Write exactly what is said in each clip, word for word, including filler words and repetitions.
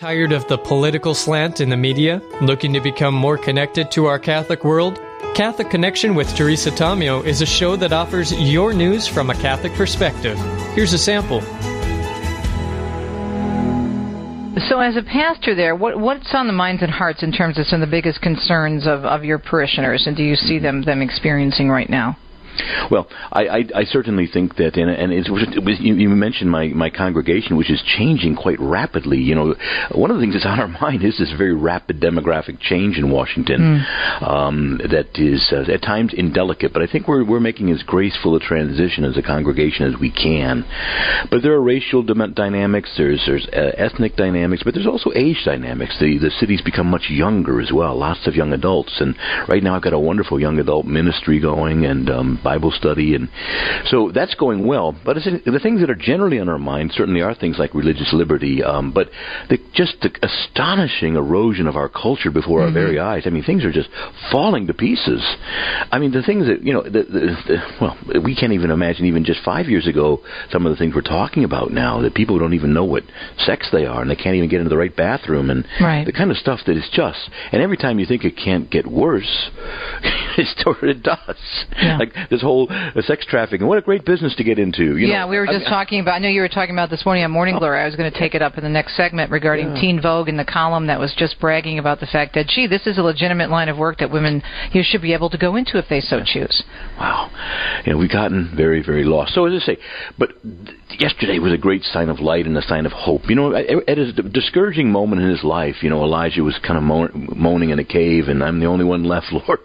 Tired of the political slant in the media? Looking to become more connected to our Catholic world? Catholic Connection with Teresa Tamio is a show that offers your news from a Catholic perspective. Here's a sample. So as a pastor there, what, what's on the minds and hearts in terms of some of the biggest concerns of, of your parishioners, and do you see them, them experiencing right now? Well, I, I, I certainly think that, and, and it's, it was, you, you mentioned my, my congregation, which is changing quite rapidly. You know, one of the things that's on our mind is this very rapid demographic change in Washington mm. um, that is uh, at times indelicate. But I think we're we're making as graceful a transition as a congregation as we can. But there are racial dem- dynamics, there's there's uh, ethnic dynamics, but there's also age dynamics. The the city's become much younger as well. Lots of young adults, and right now I've got a wonderful young adult ministry going, and um, Bible study, and so that's going well. But it's, the things that are generally on our mind certainly are things like religious liberty, um, but the, just the astonishing erosion of our culture before mm-hmm. our very eyes. I mean, things are just falling to pieces. I mean, the things that, you know, the, the, the, well, we can't even imagine even just five years ago some of the things we're talking about now, that people don't even know what sex they are, and they can't even get into the right bathroom, and right. the kind of stuff that is just, and every time you think it can't get worse, it's it does. Yeah. Like, this whole uh, sex trafficking. What a great business to get into. You yeah, know, we were just I mean, talking about, I know you were talking about this morning on Morning Blur. I was going to take it up in the next segment regarding yeah. Teen Vogue and the column that was just bragging about the fact that, gee, this is a legitimate line of work that women you should be able to go into if they so choose. Wow. You know, we've gotten very, very lost. So as I say, but yesterday was a great sign of light and a sign of hope. You know, at a discouraging moment in his life, you know, Elijah was kind of moan, moaning in a cave, and I'm the only one left, Lord.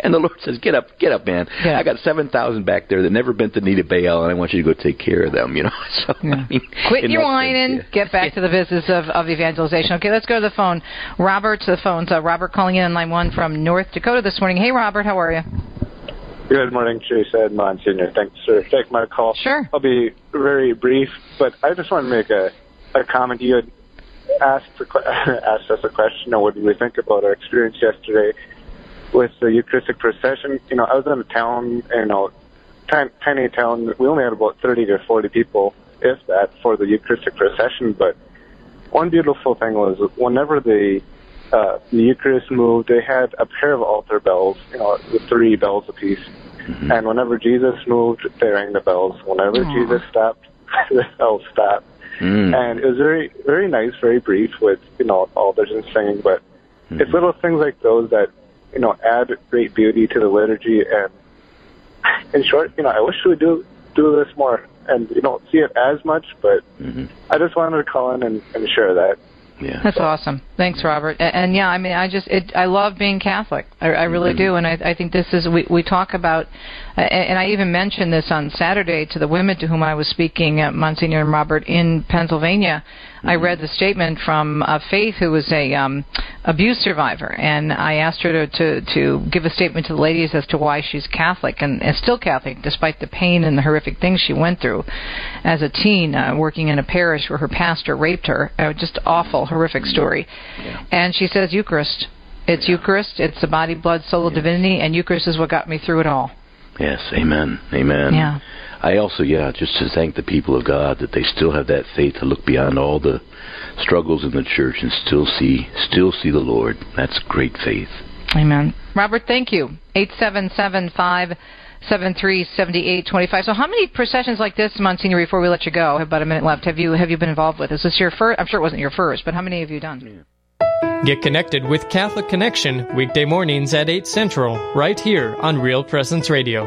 And the Lord says, get up, get up, man. Yeah. I got seven thousand back there that never bent the knee to Baal, and I want you to go take care of them, you know. So, yeah. I mean, quit your whining. Yeah. Get back to the business of, of evangelization. Okay, let's go to the phone. Robert to the phones. Uh, Robert calling in on line one from North Dakota this morning. Hey, Robert, how are you? Good morning, Teresa and Monsignor. Thanks for taking my call. Sure. I'll be very brief, but I just want to make a, a comment. You had asked, for, asked us a question on what did we think about our experience yesterday with the Eucharistic procession. You know, I was in a town, you know, t- tiny town. We only had about thirty to forty people, if that, for the Eucharistic procession. But one beautiful thing was whenever the, uh, the Eucharist moved, they had a pair of altar bells, you know, with three bells apiece. Mm-hmm. And whenever Jesus moved, they rang the bells. Whenever Aww. Jesus stopped, the bells stopped. Mm. And it was very, very nice, very brief with, you know, altars and singing. But mm-hmm. it's little things like those that, you know, add great beauty to the liturgy. And in short, you know, I wish we do do this more, and you don't see it as much, but mm-hmm. I just wanted to call in and, and share that. Yeah, that's so awesome. Thanks, Robert. And, and yeah, I mean, I just it, I love being Catholic. I, I really mm-hmm. do, and I, I think this is we we talk about, uh, and I even mentioned this on Saturday to the women to whom I was speaking, uh, Monsignor and Robert in Pennsylvania. I read the statement from uh, Faith, who was a um, abuse survivor, and I asked her to, to, to give a statement to the ladies as to why she's Catholic, and is still Catholic, despite the pain and the horrific things she went through as a teen, uh, working in a parish where her pastor raped her. Uh, just awful, horrific story. Yeah. And she says, Eucharist. It's yeah. Eucharist. It's the body, blood, soul, yes. divinity, and Eucharist is what got me through it all. Yes, amen, amen. Yeah. I also, yeah, just to thank the people of God that they still have that faith to look beyond all the struggles in the church and still see, still see the Lord. That's great faith. Amen. Robert, thank you. eight seven seven, five seven three, seven eight two five. So how many processions like this, Monsignor, before we let you go, have about a minute left, have you have you been involved with? Is this your first? I'm sure it wasn't your first, but how many have you done? Yeah. Get connected with Catholic Connection, weekday mornings at eight Central, right here on Real Presence Radio.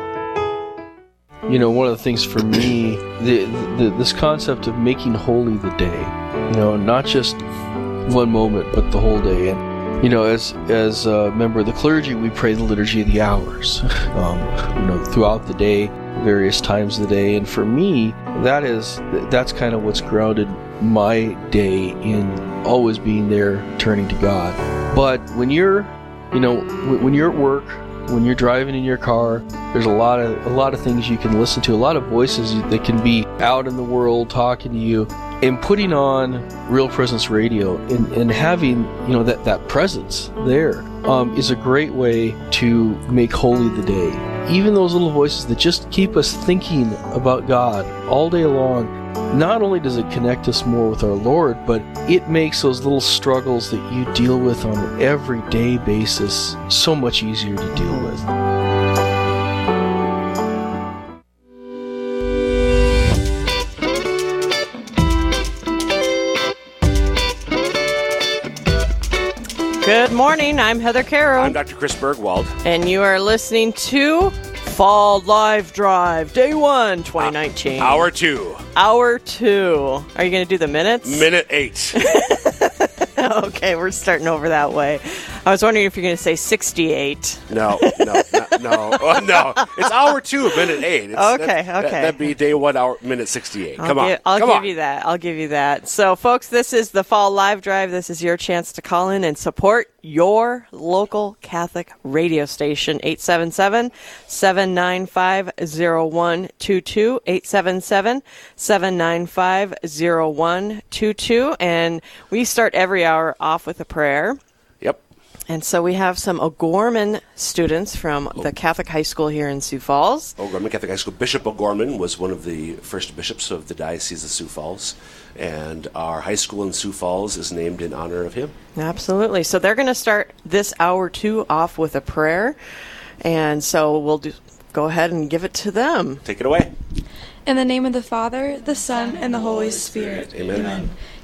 You know, one of the things for me, the, the, this concept of making holy the day, you know, not just one moment, but the whole day. And, you know, as as a member of the clergy, we pray the liturgy of the hours, um, you know, throughout the day, various times of the day. And for me, that is, that's kind of what's grounded my day in always being there, turning to God. But when you're, you know, when you're at work, when you're driving in your car, there's a lot of a lot of things you can listen to, a lot of voices that can be out in the world talking to you, and putting on Real Presence Radio and, and having, you know, that, that presence there um, is a great way to make holy the day. Even those little voices that just keep us thinking about God all day long, Not only does it connect us more with our Lord, but it makes those little struggles that you deal with on an everyday basis so much easier to deal with. Good morning. I'm Heather Carroll. I'm Doctor Chris Bergwald. And you are listening to Fall Live Drive, Day one, twenty nineteen. Uh, hour two. Hour two. Are you going to do the minutes? Minute eight. Okay, we're starting over that way. I was wondering if you're going to say sixty-eight. No, no, no, no. Oh, no. It's hour two of minute eight. It's, okay, that, okay. That'd be day one, hour, minute sixty-eight. Come I'll on. Give, I'll Come give on. you that. I'll give you that. So, folks, this is the Fall Live Drive. This is your chance to call in and support your local Catholic radio station, eight seven seven, seven nine five, zero one two two, eight seven seven, seven nine five, zero one two two. And we start every hour off with a prayer. Yep. And so we have some O'Gorman students from the Catholic high school here in Sioux Falls. O'Gorman Catholic High School. Bishop O'Gorman was one of the first bishops of the Diocese of Sioux Falls. And our high school in Sioux Falls is named in honor of him. Absolutely. So they're going to start this hour two off with a prayer. And so we'll do, go ahead and give it to them. Take it away. In the name of the Father, the Son, and the Holy Spirit. Amen. Amen.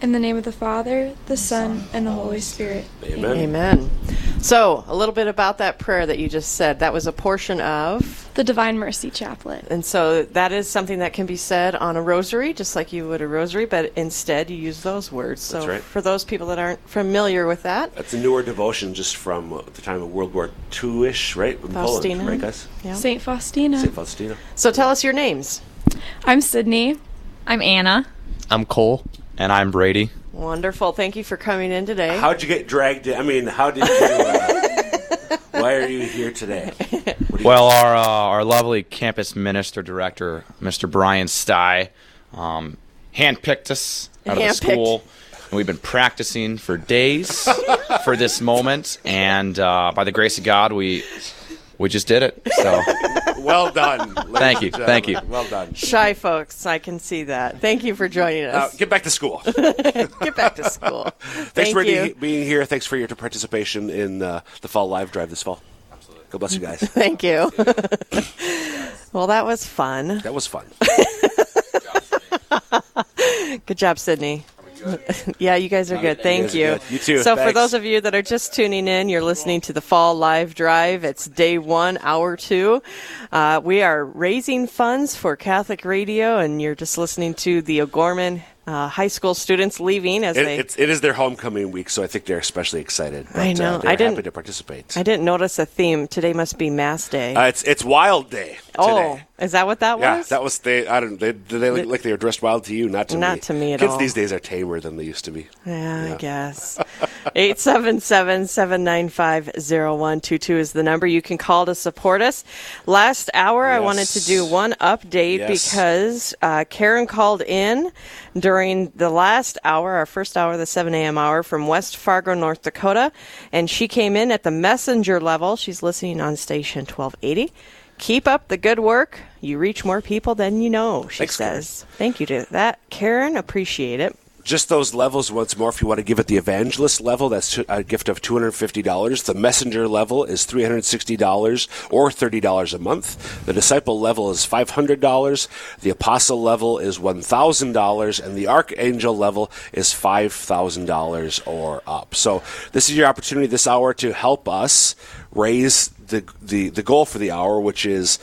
In the name of the Father, the Son, and the Holy Spirit. Amen. Amen. So, a little bit about that prayer that you just said. That was a portion of the Divine Mercy Chaplet. And so that is something that can be said on a rosary, just like you would a rosary, but instead you use those words. So that's right. For those people that aren't familiar with that. That's a newer devotion just from the time of World War Two-ish, right? In Faustina. Poland, right, guys? Yeah. Saint Faustina. Saint Faustina. So tell us your names. I'm Sydney. I'm Anna. I'm Cole. And I'm Brady. Wonderful. Thank you for coming in today. How'd you get dragged in? I mean, how did you... Uh, why are you here today? You well, our uh, our lovely campus minister director, Mister Brian Stye, um, handpicked us out of hand the school. Picked. And we've been practicing for days for this moment. And uh, by the grace of God, we... We just did it. So, well done. Thank you. Thank you. Well done. Shy folks, I can see that. Thank you for joining us. Uh, get back to school. Get back to school. Thanks Thank for you. being here. Thanks for your participation in uh, the Fall Live Drive this fall. Absolutely. God bless you guys. Thank you. Well, that was fun. That was fun. Good job, Sydney. Yeah, you guys are good. Thank you. You. Good. You too. So Thanks. For those of you that are just tuning in, you're listening to the Fall Live Drive. It's day one, hour two. Uh, we are raising funds for Catholic radio, and you're just listening to the O'Gorman Uh, high school students leaving as it, they. It's, it is their homecoming week, so I think they're especially excited. But, I know. Uh, they're I didn't, happy to participate. I didn't notice a theme. Today must be Mass Day. Uh, it's it's Wild Day. Today. Oh, is that what that yeah, was? Yeah, that was. They. I don't. They. They, they look like they were dressed wild to you, not to not me. Not to me at Kids all. Kids these days are tamer than they used to be. Yeah, yeah. I guess. eight seven seven, seven nine five, zero one two two is the number you can call to support us. Last hour, yes. I wanted to do one update yes. because uh, Karen called in during. During the last hour, our first hour, the seven a.m. hour, from West Fargo, North Dakota, and she came in at the messenger level. She's listening on station twelve eighty. Keep up the good work. You reach more people than you know, she Thanks, says. Karen. Thank you to that, Karen. Appreciate it. just those levels once more. If you want to give at the evangelist level, that's a gift of two hundred fifty dollars. The messenger level is three hundred sixty dollars or thirty dollars a month. The disciple level is five hundred dollars. The apostle level is one thousand dollars. And the archangel level is five thousand dollars or up. So this is your opportunity this hour to help us raise the the, the goal for the hour, which is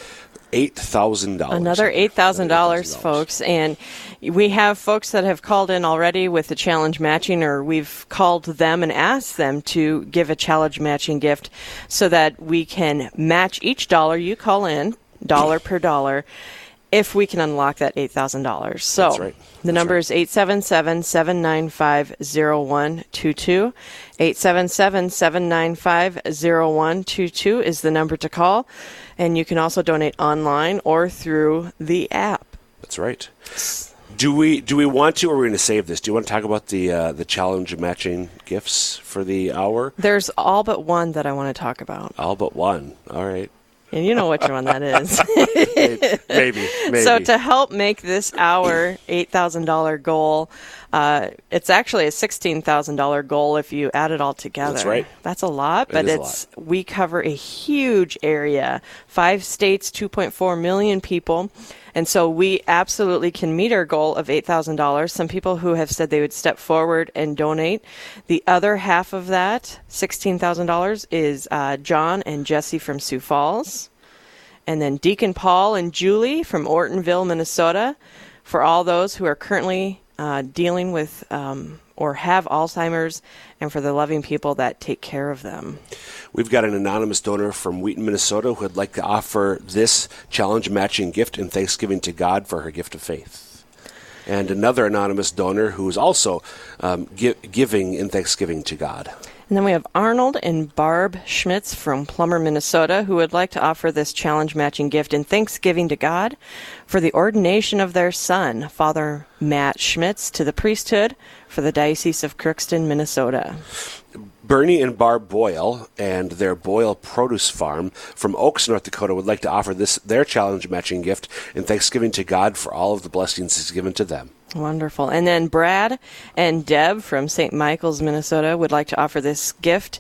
eight thousand dollars. Another eight thousand dollars, folks. And we have folks that have called in already with the challenge matching, or we've called them and asked them to give a challenge matching gift so that we can match each dollar you call in, dollar per dollar, if we can unlock that eight thousand dollars. So That's right. That's the number right. is eight seven seven, seven nine five, zero one two two. eight seven seven, seven nine five, zero one two two is the number to call. And you can also donate online or through the app. That's right. Do we do we want to, or are we going to save this? Do you want to talk about the uh, the challenge matching gifts for the hour? There's all but one that I want to talk about. All but one. All right. And you know which one that is. maybe, maybe. So to help make this hour eight thousand dollars goal, uh, it's actually a sixteen thousand dollars goal if you add it all together. That's right. That's a lot, but it it's lot. We cover a huge area, five states, two point four million people. And so we absolutely can meet our goal of eight thousand dollars. Some people who have said they would step forward and donate. The other half of that, sixteen thousand dollars, is uh, John and Jesse from Sioux Falls. And then Deacon Paul and Julie from Ortonville, Minnesota, for all those who are currently uh, dealing with um, or have Alzheimer's, and for the loving people that take care of them. We've got an anonymous donor from Wheaton, Minnesota, who would like to offer this challenge matching gift in thanksgiving to God for her gift of faith. And another anonymous donor who is also um, gi- giving in thanksgiving to God. And then we have Arnold and Barb Schmitz from Plummer, Minnesota, who would like to offer this challenge matching gift in thanksgiving to God for the ordination of their son, Father Matt Schmitz, to the priesthood for the Diocese of Crookston, Minnesota. Bernie and Barb Boyle and their Boyle Produce Farm from Oaks, North Dakota, would like to offer this their challenge matching gift in thanksgiving to God for all of the blessings He's given to them. Wonderful. And then Brad and Deb from Saint Michael's, Minnesota, would like to offer this gift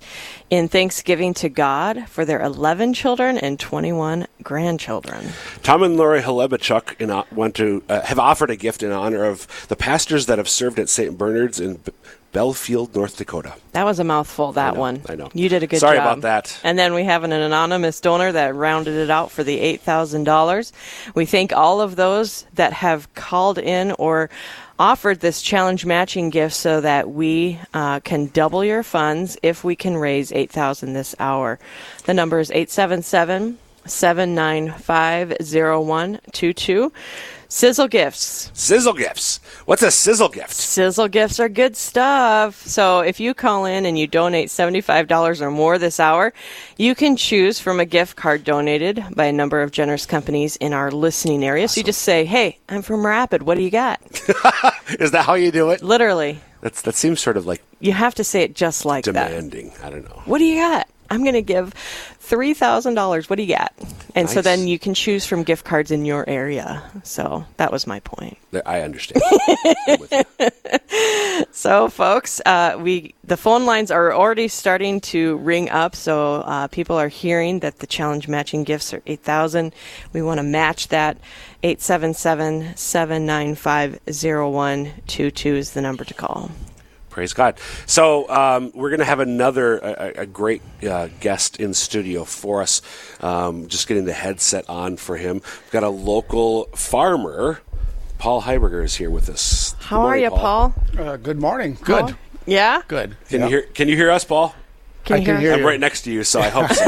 in thanksgiving to God for their eleven children and twenty-one grandchildren. Tom and Lori Halebichuk in, uh, want to uh, have offered a gift in honor of the pastors that have served at Saint Bernard's in B- Belfield, North Dakota. That was a mouthful, that I know, one. I know. You did a good Sorry job. Sorry about that. And then we have an anonymous donor that rounded it out for the eight thousand dollars. We thank all of those that have called in or offered this challenge matching gift so that we uh, can double your funds if we can raise eight thousand dollars this hour. The number is eight seven seven, seven nine five, zero one two two. Sizzle gifts. Sizzle gifts. What's a sizzle gift? Sizzle gifts are good stuff. So if you call in and you donate seventy-five dollars or more this hour, you can choose from a gift card donated by a number of generous companies in our listening area. Awesome. So you just say, hey, I'm from Rapid. What do you got? Is that how you do it? Literally. That's, that seems sort of like... You have to say it just like demanding. That. Demanding. I don't know. What do you got? I'm going to give three thousand dollars. What do you got? And nice. So then you can choose from gift cards in your area. So that was my point. I understand. I'm with you. So, folks, uh, we the phone lines are already starting to ring up. So uh, people are hearing that the challenge matching gifts are eight thousand dollars. We want to match that. eight seven seven, seven nine five, zero one two two is the number to call. Praise God. So um, we're going to have another a, a great uh, guest in studio for us. Um, just getting the headset on for him. We've got a local farmer. Paul Heiberger is here with us. Good How morning, are you, Paul? Paul? Uh, good morning. Paul? Good. Yeah? Good. Can, yep. you hear, can you hear us, Paul? Can I you can hear us? I'm right next to you, so I hope so.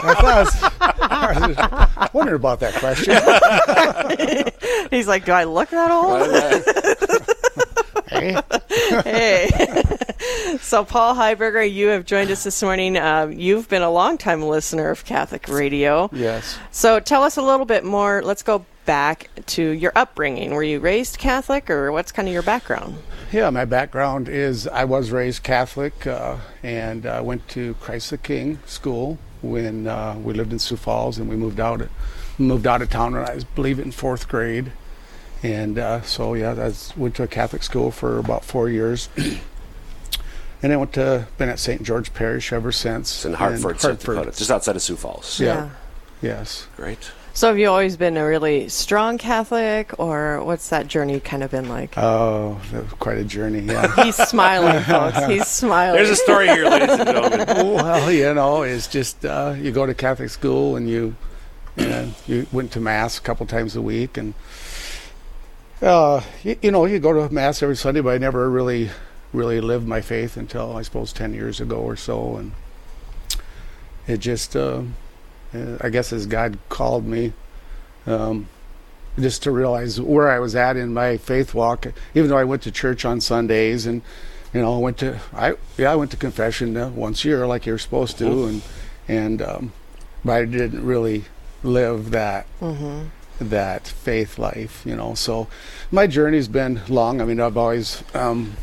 I was wondering about that question. He's like, do I look that old? Hey. So, Paul Heiberger, you have joined us this morning. Um, you've been a longtime listener of Catholic Radio. Yes. So, tell us a little bit more. Let's go back to your upbringing. Were you raised Catholic, or what's kind of your background? Yeah, my background is I was raised Catholic, uh, and I went to Christ the King School when uh, we lived in Sioux Falls, and we moved out, moved out of town when I was, believe it, in fourth grade. And uh, so, yeah, I went to a Catholic school for about four years. And I went to, been at Saint George Parish ever since. It's in Hartford, South Dakota, just outside of Sioux Falls. Yeah. yeah. Yes. Great. So have you always been a really strong Catholic, or what's that journey kind of been like? Oh, that was quite a journey, yeah. He's smiling, folks. He's smiling. There's a story here, ladies and gentlemen. Well, you know, it's just uh, you go to Catholic school, and you, you, know, you went to Mass a couple times a week. And, uh, you, you know, you go to Mass every Sunday, but I never really, really lived my faith until, I suppose, ten years ago or so. And it just... Uh, I guess as God called me, um, just to realize where I was at in my faith walk. Even though I went to church on Sundays, and you know, went to I yeah I went to confession uh, once a year, like you're supposed to, and and um, but I didn't really live that mm-hmm. that faith life, you know. So my journey's been long. I mean, I've always um,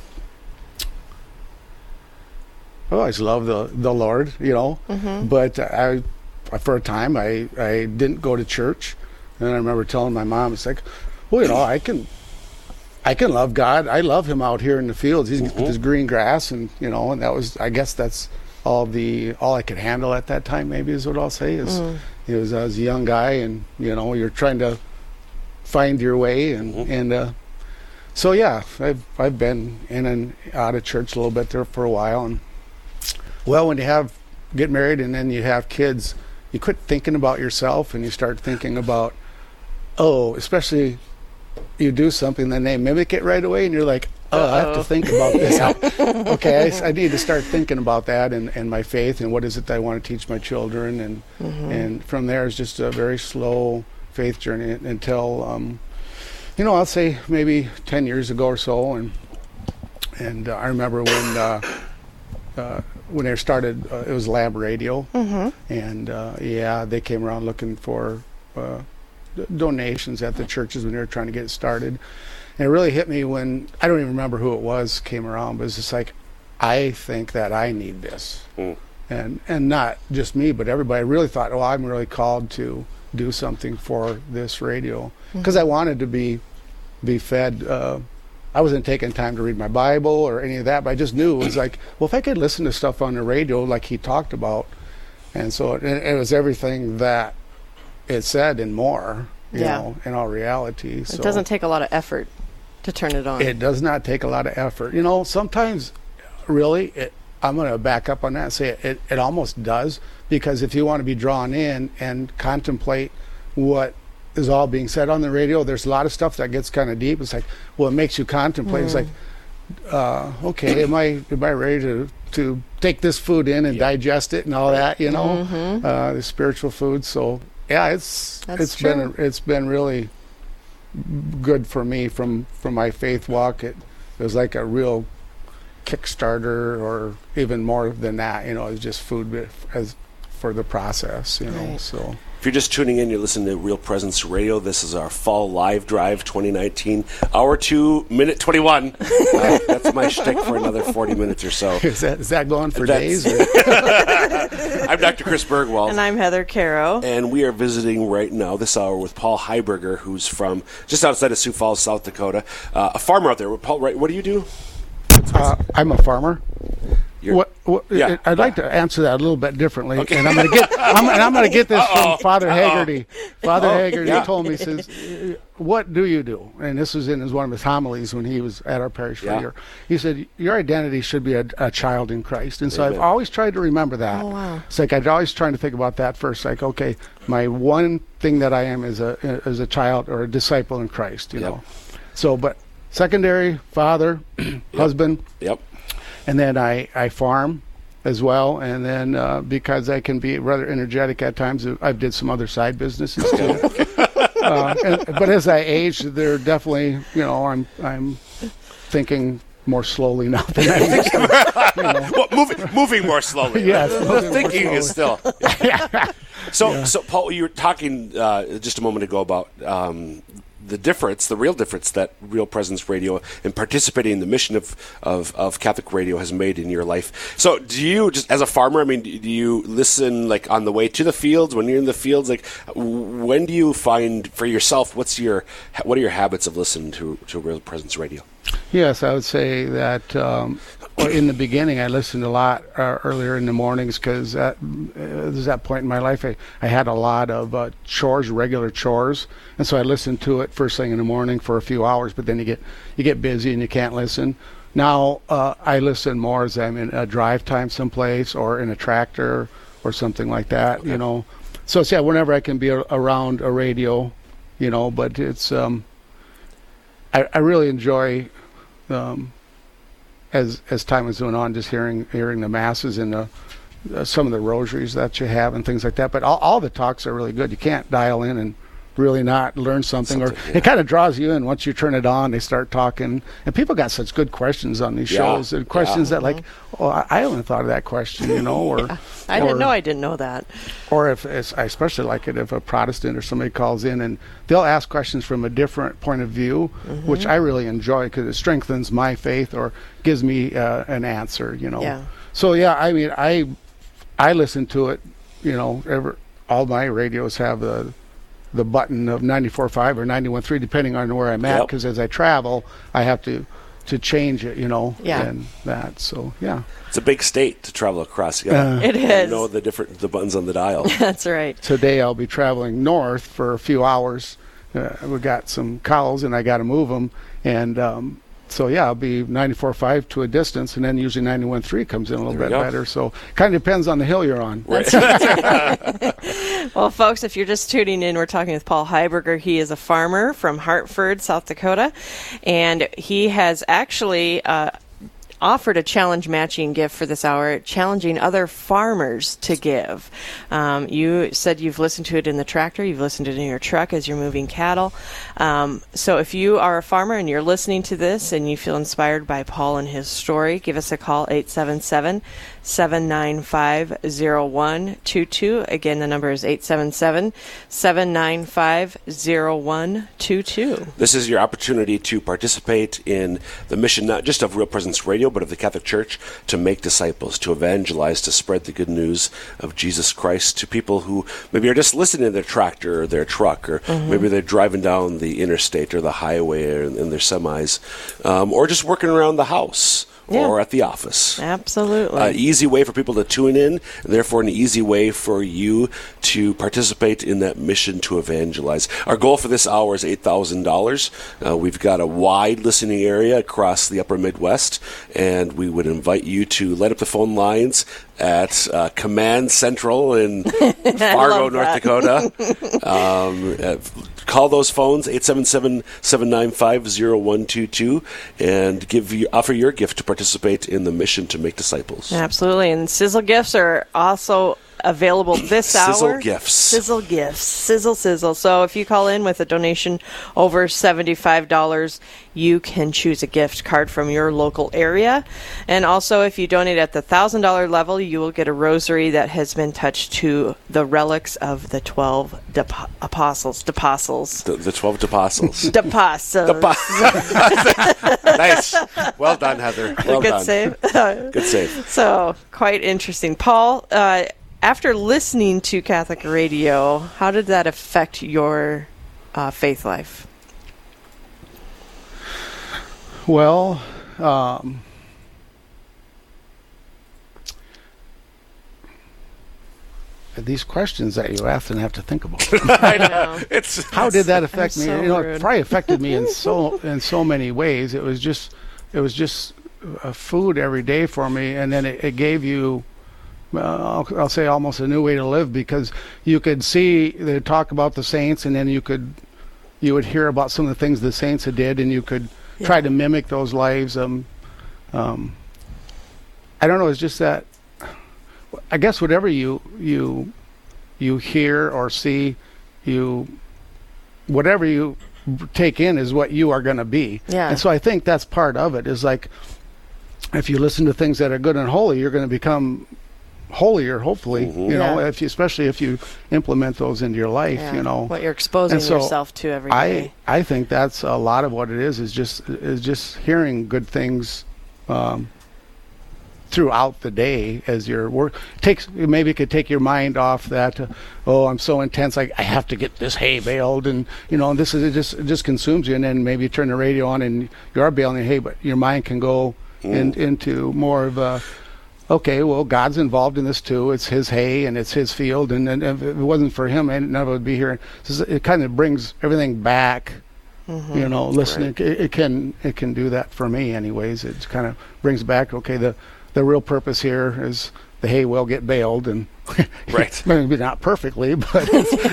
I've always loved the the Lord, you know, mm-hmm. but I. For a time, I, I didn't go to church, and I remember telling my mom, "It's like, well, you know, I can, I can love God. I love Him out here in the fields. He's mm-hmm. with his green grass, and you know." And that was, I guess, that's all the all I could handle at that time. Maybe is what I'll say. Is mm-hmm. it was I was a young guy, and you know, you're trying to find your way, and mm-hmm. and uh, so yeah, I've I've been in and out of church a little bit there for a while, and well, when you have get married and then you have kids. You quit thinking about yourself, and you start thinking about, oh, especially you do something, then they mimic it right away, and you're like, oh, Uh-oh. I have to think about this. Okay, I, I need to start thinking about that and, and my faith and what is it that I want to teach my children. And mm-hmm. and from there, it's just a very slow faith journey until, um, you know, I'll say maybe ten years ago or so. And and uh, I remember when... Uh, uh, when they started, uh, it was lab radio, mm-hmm. and uh, yeah, they came around looking for uh, d- donations at the churches when they were trying to get it started. And it really hit me when, I don't even remember who it was, came around, but it's just like, I think that I need this. Mm. And and not just me, but everybody. I really thought, oh, I'm really called to do something for this radio. Because mm-hmm. I wanted to be, be fed. Uh, I wasn't taking time to read my Bible or any of that, but I just knew it was like, well, if I could listen to stuff on the radio like he talked about, and so it, it was everything that it said and more, you yeah. know, in all reality. It so, doesn't take a lot of effort to turn it on. It does not take a lot of effort. You know, sometimes, really, it, I'm going to back up on that and say it, it, it almost does, because if you want to be drawn in and contemplate what is all being said on the radio, there's a lot of stuff that gets kind of deep. It's like, well, it makes you contemplate. Mm. It's like, uh, okay, am I am I ready to, to take this food in and yeah. digest it and all that, you know, mm-hmm. uh, the spiritual food. So yeah, it's That's it's true. been it's been really good for me from from my faith walk. It, it was like a real Kickstarter, or even more than that. You know, it's just food as for the process. You know, right. so. If you're just tuning in, you're listening to Real Presence Radio. This is our Fall Live Drive twenty nineteen, hour two, minute twenty-one. Uh, that's my shtick for another forty minutes or so. Is that, is that going for that's, days? I'm Doctor Chris Bergwald. And I'm Heather Caro. And we are visiting right now, this hour, with Paul Heiberger, who's from just outside of Sioux Falls, South Dakota. Uh, a farmer out there. Paul, right, what do you do? Uh, I'm a farmer. What, what, yeah. I'd like to answer that a little bit differently, okay. and I'm going to get I'm, and I'm going to get this Uh-oh. from Father Uh-oh. Hagerty. Father Uh-oh. Hagerty yeah. told me, says, "What do you do?" And this was in his, one of his homilies when he was at our parish for yeah. a year. He said, "Your identity should be a, a child in Christ," and so Amen. I've always tried to remember that. Oh, wow. It's like I've always tried to think about that first. Like, okay, my one thing that I am is a is a child or a disciple in Christ. You yep. know, so but secondary father, yep. husband. Yep. And then I, I farm as well, and then uh, because I can be rather energetic at times, I've did some other side businesses too. uh, and, but as I age, they're definitely, you know, I'm I'm thinking more slowly now than I used to. You know. Well, moving, moving more slowly. Yes, the thinking is still. Yeah. So, yeah. so Paul, you were talking uh, just a moment ago about um, the difference, the real difference that Real Presence Radio and participating in the mission of, of, of Catholic radio has made in your life. So do you, just as a farmer, I mean, do you listen like on the way to the fields, when you're in the fields? Like, when do you find for yourself, what's your, what are your habits of listening to, to Real Presence Radio? Yes, I would say that um, in the beginning, I listened a lot uh, earlier in the mornings because uh, there's that point in my life I, I had a lot of uh, chores, regular chores, and so I listened to it first thing in the morning for a few hours. But then you get you get busy and you can't listen. Now uh, I listen more as I'm in a drive time someplace or in a tractor or something like that. Okay. You know, so it's, yeah, whenever I can be a- around a radio, you know, but it's. Um, I, I really enjoy, um, as as time is going on, just hearing hearing the masses and the, uh, some of the rosaries that you have and things like that. But all, all the talks are really good. You can't dial in and really not learn something. something or yeah. It kind of draws you in. Once you turn it on, they start talking. And people got such good questions on these shows. Yeah. And questions yeah. that like, oh, I, I haven't thought of that question, you know. Or yeah. I or, didn't know I didn't know that. Or if it's, I especially like it if a Protestant or somebody calls in and they'll ask questions from a different point of view, mm-hmm. which I really enjoy because it strengthens my faith or gives me uh, an answer, you know. Yeah. So, yeah, I mean, I I listen to it, you know. Ever, all my radios have a the button of ninety-four point five or ninety-one point three, depending on where I'm at, because yep. as I travel, I have to to change it, you know, yeah. and that. So, yeah. It's a big state to travel across. Yeah. Uh, it is. You know the different the buttons on the dial. That's right. Today I'll be traveling north for a few hours. Uh, we got some cows, and I got to move them. And um, so, yeah, I'll be ninety-four point five to a distance, and then usually ninety-one point three comes in a little there bit better. So kind of depends on the hill you're on. Right. Well, folks, if you're just tuning in, we're talking with Paul Heiberger. He is a farmer from Hartford, South Dakota, and he has actually uh, offered a challenge matching gift for this hour, challenging other farmers to give. Um, you said you've listened to it in the tractor, you've listened to it in your truck as you're moving cattle. Um, so if you are a farmer and you're listening to this and you feel inspired by Paul and his story, give us a call, eight seven seven, seven nine five, zero one two two. Again, the number is eight seven seven, seven nine five, zero one two two. This is your opportunity to participate in the mission, not just of Real Presence Radio, but of the Catholic Church, to make disciples, to evangelize, to spread the good news of Jesus Christ to people who maybe are just listening to their tractor or their truck, or mm-hmm. maybe they're driving down the interstate or the highway or in their semis, um, or just working around the house. Yeah. Or at the office. Absolutely. An uh, easy way for people to tune in, and therefore an easy way for you to participate in that mission to evangelize. Our goal for this hour is eight thousand dollars. Uh, we've got a wide listening area across the upper Midwest, and we would invite you to light up the phone lines at uh, Command Central in Fargo, North Dakota. um, uh, call those phones, eight seven seven, seven nine five, zero one two two, and give you, offer your gift to participate in the mission to make disciples. Absolutely, and sizzle gifts are also available this sizzle hour. Sizzle gifts. Sizzle gifts. Sizzle, sizzle. So if you call in with a donation over seventy-five dollars, you can choose a gift card from your local area. And also, if you donate at the one thousand dollars level, you will get a rosary that has been touched to the relics of the twelve dep- apostles. Depostles. The, the twelve apostles. Depostles. Depostles. Nice. Well done, Heather. Well Good done. Save. Good save. So, quite interesting. Paul, uh, after listening to Catholic radio, how did that affect your uh, faith life? Well, um, these questions that you asked, and I have to think about. I know. It's how did that affect I'm me? So you know, rude. It probably affected me in so in so many ways. It was just, it was just uh, food every day for me, and then it, it gave you. Uh, I'll, I'll say almost a new way to live, because you could see they talk about the saints, and then you could you would hear about some of the things the saints had did, and you could yeah. try to mimic those lives. Um, um, I don't know. It's just that I guess whatever you you you hear or see, you whatever you take in is what you are going to be. Yeah. And so I think that's part of it. Is like if you listen to things that are good and holy, you're going to become holier, hopefully, mm-hmm. you know, yeah. if you, especially if you implement those into your life, yeah. you know. What you're exposing so yourself to every I, day. I think that's a lot of what it is, is just is just hearing good things um, throughout the day as your work. Takes, maybe it could take your mind off that, uh, oh, I'm so intense, I, I have to get this hay baled, and, you know, and this is, it just, it just consumes you, and then maybe you turn the radio on and you are baling hay, but your mind can go mm. in, into more of a, okay, well, God's involved in this too. It's his hay and it's his field. And, and if it wasn't for him, I never would be here. So it kind of brings everything back, mm-hmm. you know, listening. Right. It, it can it can do that for me anyways. It kind of brings back, okay, the, the real purpose here is the hay will get baled. And right. maybe not perfectly, but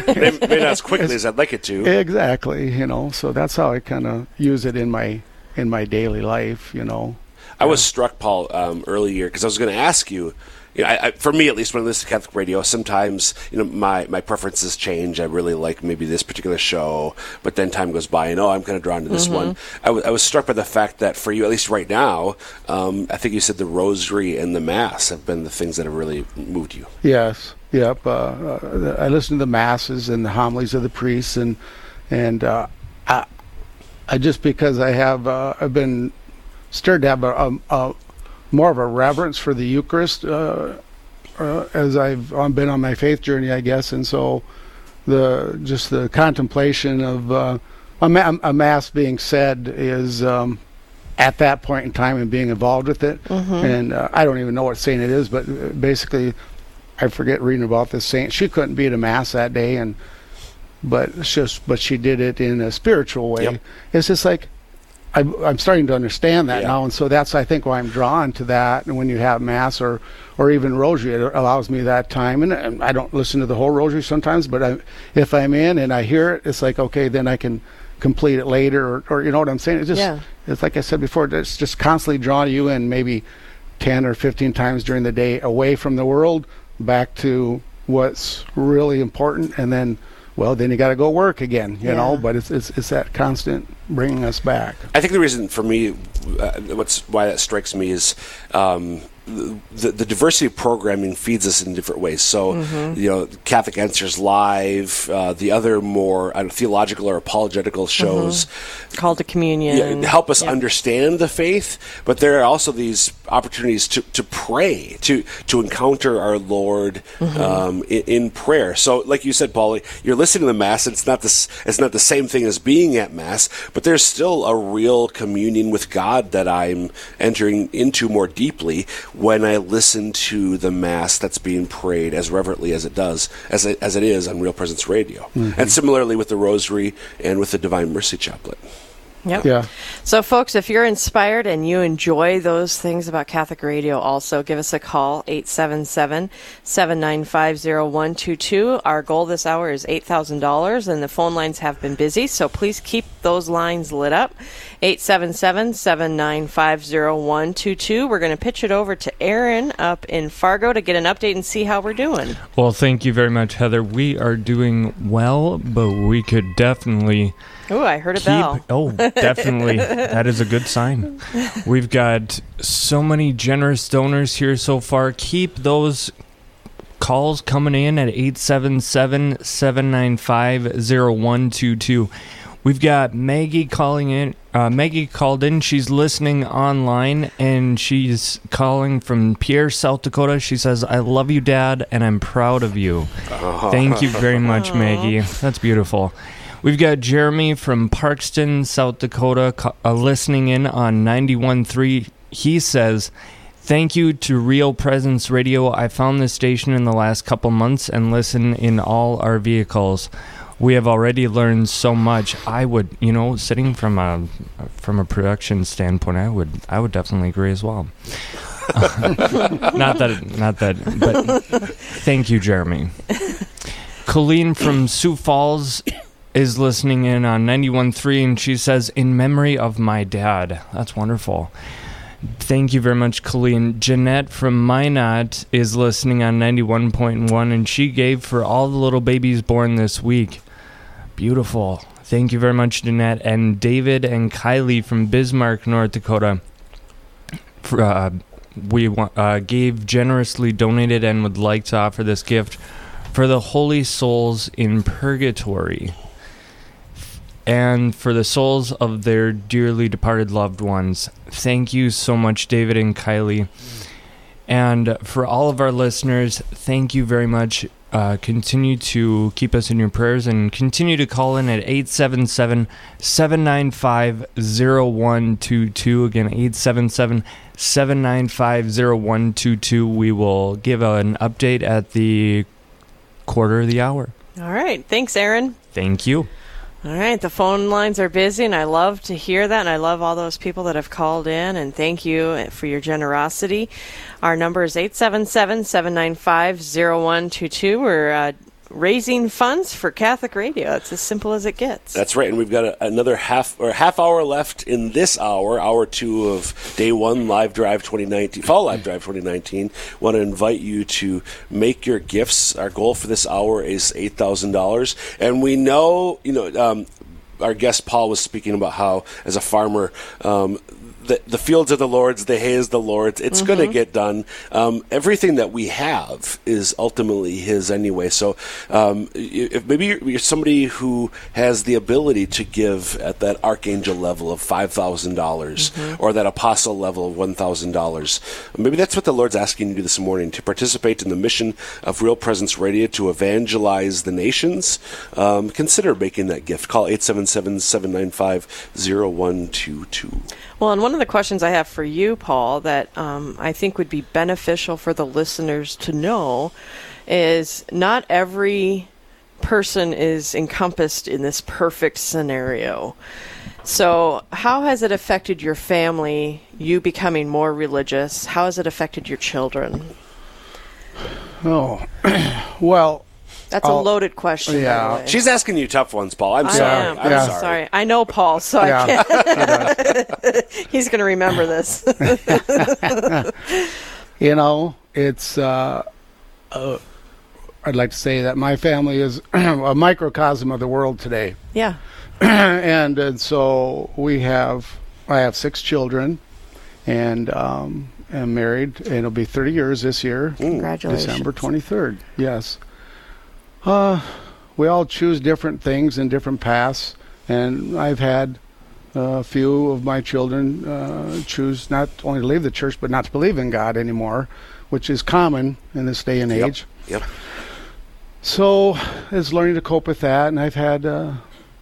maybe not as quickly as I'd like it to. Exactly, you know. So that's how I kind of use it in my in my daily life, you know. I was struck, Paul, um, earlier because I was going to ask you. you know, I, I, for me, at least, when I listen to Catholic radio, sometimes you know my, my preferences change. I really like maybe this particular show, but then time goes by, and oh, I'm kind of drawn to this mm-hmm. one. I, w- I was struck by the fact that for you, at least right now, um, I think you said the Rosary and the Mass have been the things that have really moved you. Yes, yep. Uh, uh, I listen to the Masses and the homilies of the priests, and and uh, I, I just because I have uh, I've been. Started to have a, a, a more of a reverence for the Eucharist uh, uh, as I've been on my faith journey, I guess, and so the just the contemplation of uh, a, ma- a mass being said is um, at that point in time and being involved with it, mm-hmm. and uh, I don't even know what saint it is, but basically, I forget reading about this saint. She couldn't be at a mass that day, and but it's just but she did it in a spiritual way. Yep. It's just like. I'm starting to understand that yeah. now, and so that's, I think, why I'm drawn to that. And when you have Mass or, or even Rosary, it allows me that time. And, and I don't listen to the whole Rosary sometimes, but I, if I'm in and I hear it, it's like, okay, then I can complete it later, or, or you know what I'm saying? It's just, yeah. it's like I said before, it's just constantly drawing you in maybe ten or fifteen times during the day away from the world, back to what's really important, and then well, then you got to go work again, you yeah. know, but it's, it's it's that constant bringing us back. I think the reason for me, uh, what's why that strikes me is um, the, the diversity of programming feeds us in different ways. So, mm-hmm. you know, Catholic Answers Live, uh, the other more uh, theological or apologetical shows. Mm-hmm. Call to Communion. Yeah, help us yeah. understand the faith, but there are also these opportunities to, to pray, to to encounter our Lord mm-hmm. um, in, in prayer. So, like you said, Paul, you're listening to the Mass. It's not this. It's not the same thing as being at Mass, but there's still a real communion with God that I'm entering into more deeply when I listen to the Mass that's being prayed as reverently as it does, as it, as it is on Real Presence Radio, mm-hmm. and similarly with the Rosary and with the Divine Mercy Chaplet. Yep. Yeah. So, folks, if you're inspired and you enjoy those things about Catholic radio, also give us a call, eight seven seven, seven nine five, zero one two two. Our goal this hour is eight thousand dollars, and the phone lines have been busy, so please keep those lines lit up. eight seven seven, seven nine five, zero one two two. We're going to pitch it over to Aaron up in Fargo to get an update and see how we're doing. Well, thank you very much, Heather. We are doing well, but we could definitely... Oh, I heard a keep, bell. Oh, definitely. That is a good sign. We've got so many generous donors here so far. Keep those calls coming in at eight seven seven, seven nine five, zero one two two. We've got Maggie calling in. Uh, Maggie called in. She's listening online, and she's calling from Pierre, South Dakota. She says, I love you, Dad, and I'm proud of you. Oh. Thank you very much, Maggie. That's beautiful. We've got Jeremy from Parkston, South Dakota, uh, listening in on ninety-one point three. He says, thank you to Real Presence Radio. I found this station in the last couple months and listen in all our vehicles. We have already learned so much. I would, you know, sitting from a from a production standpoint, I would I would definitely agree as well. not that, not that, but thank you, Jeremy. Colleen from Sioux Falls is listening in on ninety-one point three, and she says, in memory of my dad. That's wonderful. Thank you very much, Colleen. Jeanette from Minot is listening on ninety-one point one, and she gave for all the little babies born this week. Beautiful. Thank you very much, Jeanette. And David and Kylie from Bismarck, North Dakota, for, uh, we uh, gave generously, donated, and would like to offer this gift for the holy souls in purgatory and for the souls of their dearly departed loved ones. Thank you so much, David and Kylie. And for all of our listeners, thank you very much. Uh, continue to keep us in your prayers and continue to call in at eight seven seven, seven nine five, zero one two two. Again, eight seven seven, seven nine five, zero one two two. We will give an update at the quarter of the hour. All right. Thanks, Aaron. Thank you. All right. The phone lines are busy, and I love to hear that, and I love all those people that have called in, and thank you for your generosity. Our number is eight seven seven, seven nine five, zero one two two. We're uh, raising funds for Catholic Radio. It's as simple as it gets. That's right, and we've got a, another half or half hour left in this hour, hour two of Day One Live Drive twenty nineteen, Fall Live Drive twenty nineteen. Want to invite you to make your gifts. Our goal for this hour is eight thousand dollars, and we know, you know, um, our guest Paul was speaking about how, as a farmer, Um, The, the fields are the Lord's, the hay is the Lord's. It's mm-hmm. going to get done. Um, everything that we have is ultimately His anyway. So um, if maybe you're, you're somebody who has the ability to give at that archangel level of five thousand dollars mm-hmm. or that apostle level of one thousand dollars, maybe that's what the Lord's asking you to do this morning, to participate in the mission of Real Presence Radio to evangelize the nations. Um, consider making that gift. Call eight seven seven, seven nine five, zero one two two. Well, and one of the questions I have for you, Paul, that um, I think would be beneficial for the listeners to know is not every person is encompassed in this perfect scenario. So how has it affected your family, you becoming more religious? How has it affected your children? Oh, well... That's I'll, a loaded question. Yeah, she's asking you tough ones, Paul. I'm I sorry. Am. I'm yeah. sorry. sorry. I know Paul, so yeah. I can't. He's going to remember this. You know, it's. Uh, uh, I'd like to say that my family is a microcosm of the world today. Yeah. and and so we have. I have six children, and um, I'm married, and it'll be thirty years this year. Congratulations. December twenty-third. Yes. Uh, we all choose different things and different paths, and I've had a uh, few of my children uh, choose not only to leave the church, but not to believe in God anymore, which is common in this day and age. Yep. Yep. So it's learning to cope with that, and I've had uh,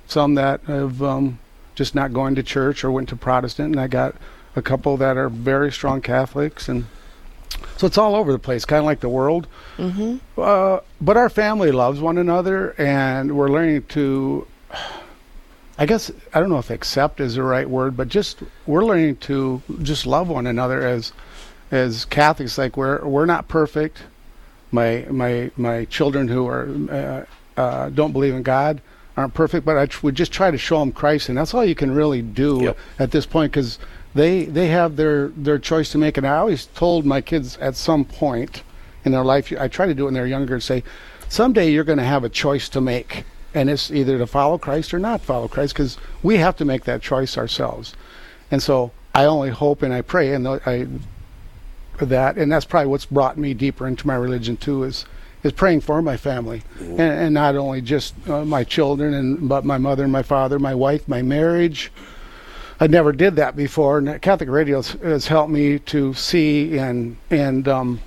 some that have um, just not going to church or went to Protestant, and I got a couple that are very strong Catholics, and so it's all over the place, kind of like the world. Mm-hmm. Uh, but our family loves one another, and we're learning to, I guess, I don't know if accept is the right word, but just we're learning to just love one another as as Catholics. Like, we're we're not perfect. My my my children who are uh, uh, don't believe in God aren't perfect, but I tr- would just try to show them Christ, and that's all you can really do yep. at this point, because They they have their, their choice to make, and I always told my kids at some point in their life, I try to do it when they're younger, and say, someday you're going to have a choice to make, and it's either to follow Christ or not follow Christ, because we have to make that choice ourselves. And so I only hope and I pray and I that, and that's probably what's brought me deeper into my religion too, is is praying for my family, and, and not only just uh, my children, and but my mother and my father, my wife, my marriage. I never did that before, and Catholic Radio has helped me to see and and um,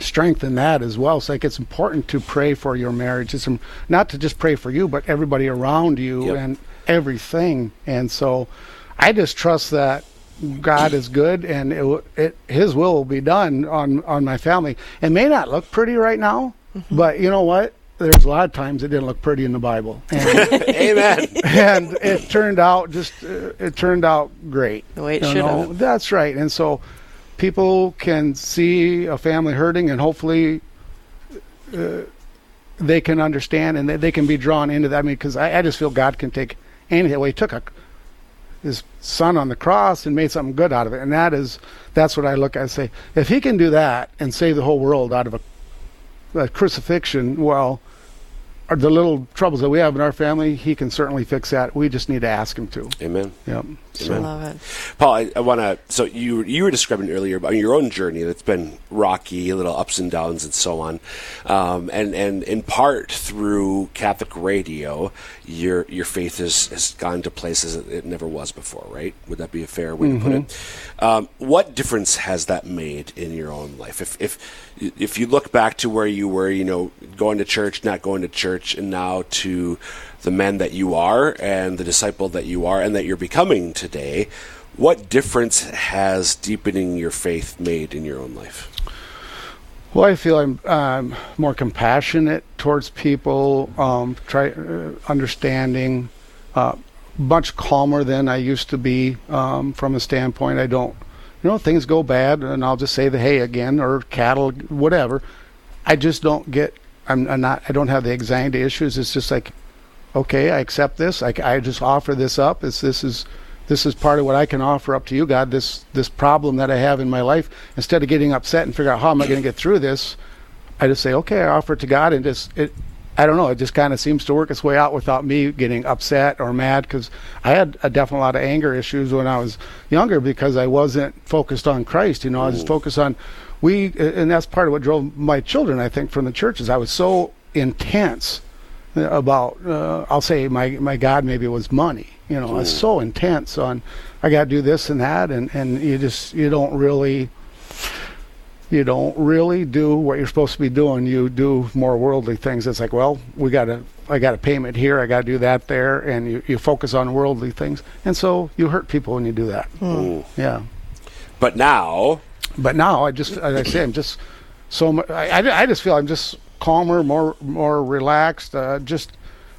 strengthen that as well. It's like, it's important to pray for your marriage. It's not to just pray for you, but everybody around you yep. and everything. And so, I just trust that God is good, and it, it His will will be done on on my family. It may not look pretty right now, mm-hmm. but you know what? There's a lot of times it didn't look pretty in the Bible. And, amen. And it turned out just, uh, it turned out great. The way it should have. That's right. And so people can see a family hurting, and hopefully uh, they can understand, and they, they can be drawn into that. I mean, because I, I just feel God can take anything. Well, He took a, His Son on the cross and made something good out of it. And that is, that's what I look at and say, if He can do that and save the whole world out of a, a crucifixion, well, the little troubles that we have in our family, he can certainly fix that. We just need to ask him to. Amen. Yep. Amen. So. I love it. Paul, I, I want to, so you you were describing earlier about your own journey that's been rocky, little ups and downs and so on. Um, and, and in part through Catholic radio, your your faith has, has gone to places it never was before, right? Would that be a fair way mm-hmm. to put it? Um, what difference has that made in your own life? If, if, if you look back to where you were, you know, going to church, not going to church, and now to the man that you are and the disciple that you are and that you're becoming today, what difference has deepening your faith made in your own life? Well, I feel I'm um, more compassionate towards people, um, try, uh, understanding, uh, much calmer than I used to be um, from a standpoint. I don't, you know, things go bad and I'll just say the hay again or cattle, whatever. I just don't get I'm, I'm not. I don't have the anxiety issues. It's just like, okay, I accept this. I, I just offer this up. It's, this is, this is part of what I can offer up to you, God. This this problem that I have in my life. Instead of getting upset and figuring out how am I going to get through this, I just say, okay, I offer it to God, and just it. I don't know. It just kind of seems to work its way out without me getting upset or mad, because I had a definite lot of anger issues when I was younger because I wasn't focused on Christ. You know, I was just focused on. We and that's part of what drove my children, I think, from the churches. I was so intense about, uh, I'll say, my my God maybe was money. You know, mm. I was so intense on, I got to do this and that, and, and you just you don't really, you don't really do what you're supposed to be doing. You do more worldly things. It's like, well, we got to, I got a payment here, I got to do that there, and you, you focus on worldly things, and so you hurt people when you do that. Mm. Yeah, but now. But now I just, as I say, I'm just so much. I, I just feel I'm just calmer, more more relaxed. Uh, just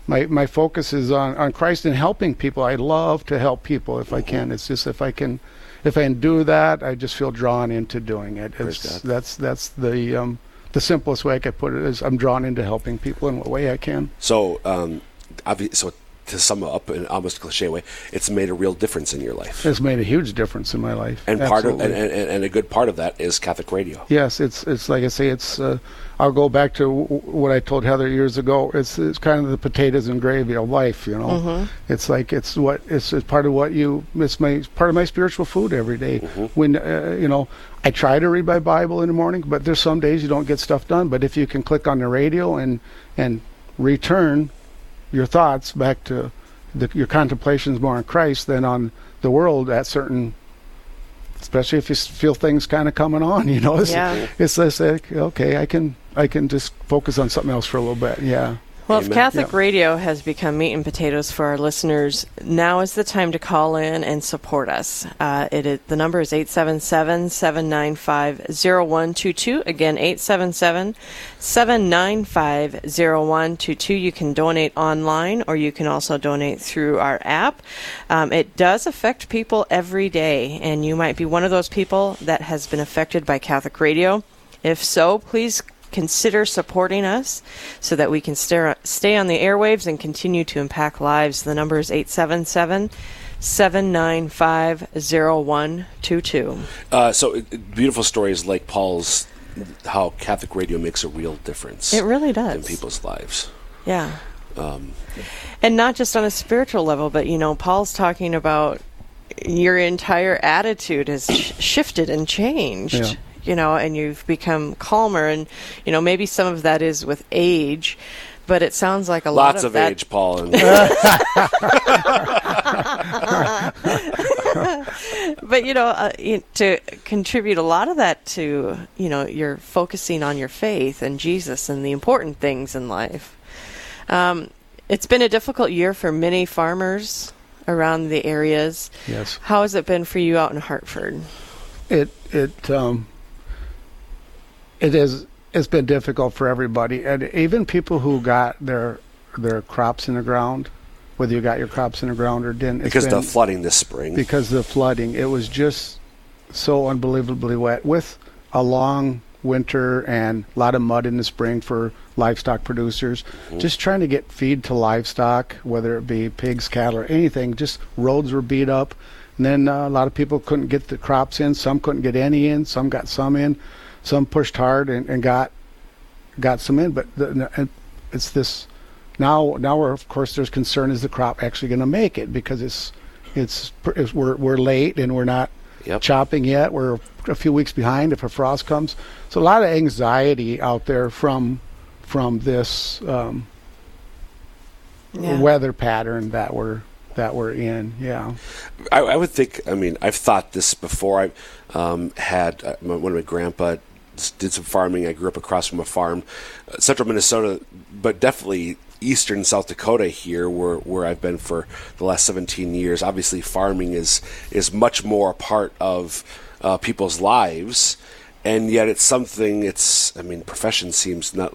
my my focus is on, on Christ and helping people. I love to help people if I can. It's just if I can, if I can do that, I just feel drawn into doing it. It's, that's that's the um, the simplest way I could put it is I'm drawn into helping people in what way I can. So, um, obvi- so. to sum up in almost a cliche way, it's made a real difference in your life. It's made a huge difference in my life. And part Absolutely. of and, and, and a good part of that is Catholic radio. Yes, it's it's like I say, it's uh, I'll go back to w- what I told Heather years ago. It's it's kind of the potatoes and gravy of life, you know. Mm-hmm. It's like it's what it's, it's part of what you it's my part of my spiritual food every day. Mm-hmm. When uh, you know, I try to read my Bible in the morning, but there's some days you don't get stuff done. But if you can click on the radio and and return your thoughts back to the, your contemplations more on Christ than on the world at certain, especially if you feel things kind of coming on, you know, it's, yeah. it's like, okay, I can, I can just focus on something else for a little bit. Yeah. Well, Amen. If Catholic yeah. radio has become meat and potatoes for our listeners, now is the time to call in and support us. Uh, it is, the number is eight seven seven, seven nine five, zero one two two. Again, eight seven seven, seven nine five, zero one two two. You can donate online, or you can also donate through our app. Um, it does affect people every day, and you might be one of those people that has been affected by Catholic radio. If so, please consider supporting us so that we can stay, stay on the airwaves and continue to impact lives. The number is eight seven seven, seven nine five, zero one two two. Uh, so beautiful stories like Paul's, how Catholic radio makes a real difference. It really does. In people's lives. Yeah. Um, and not just on a spiritual level, but, you know, Paul's talking about your entire attitude has shifted and changed. Yeah. You know, and you've become calmer, and you know maybe some of that is with age, but it sounds like a lot of lots of that age, Paul. And but you know, uh, you, to contribute a lot of that to you know your focusing on your faith and Jesus and the important things in life. Um, it's been a difficult year for many farmers around the areas. Yes. How has it been for you out in Hartford? It it. Um It is. It's been difficult for everybody, and even people who got their their crops in the ground, whether you got your crops in the ground or didn't. Because of the flooding this spring. Because of the flooding, it was just so unbelievably wet, with a long winter and a lot of mud in the spring for livestock producers. Mm-hmm. Just trying to get feed to livestock, whether it be pigs, cattle, or anything. Just roads were beat up, and then uh, a lot of people couldn't get the crops in. Some couldn't get any in. Some got some in. Some pushed hard and, and got got some in, but the, it's this Now, now we're, of course, there's concern: is the crop actually going to make it? Because it's, it's, it's we're we're late and we're not yep. chopping yet. We're a few weeks behind if a frost comes. So a lot of anxiety out there from from this um, yeah. weather pattern that we're that we're in. Yeah, I, I would think. I mean, I've thought this before. I um, had uh, my, one of my grandpa did some farming. I grew up across from a farm, uh, central Minnesota, but definitely eastern South Dakota here, where where I've been for the last seventeen years. Obviously, farming is is much more a part of uh, people's lives, and yet it's something. It's I mean, profession seems not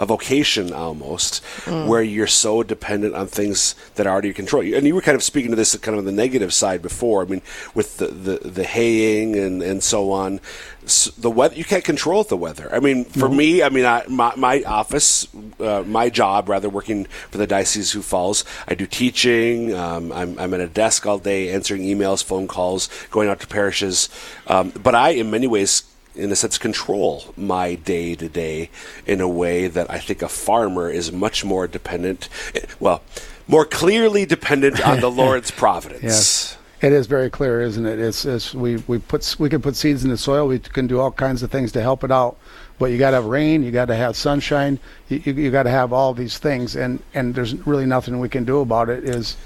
a vocation almost, mm. where you're so dependent on things that are out of your control. And you were kind of speaking to this kind of on the negative side before. I mean, with the the, the haying and and so on. So the weather, you can't control the weather. I mean, for mm-hmm. me, I mean, I, my, my office, uh, my job, rather, working for the Diocese of Sioux Falls, I do teaching. Um, I'm, I'm at a desk all day answering emails, phone calls, going out to parishes. Um, but I, in many ways, in a sense, control my day-to-day in a way that I think a farmer is much more dependent, well, more clearly dependent on the Lord's providence. Yes. It is very clear, isn't it? It's, it's we we put we can put seeds in the soil. We can do all kinds of things to help it out, but you got to have rain. You got to have sunshine. You you, you got to have all these things, and, and there's really nothing we can do about it, is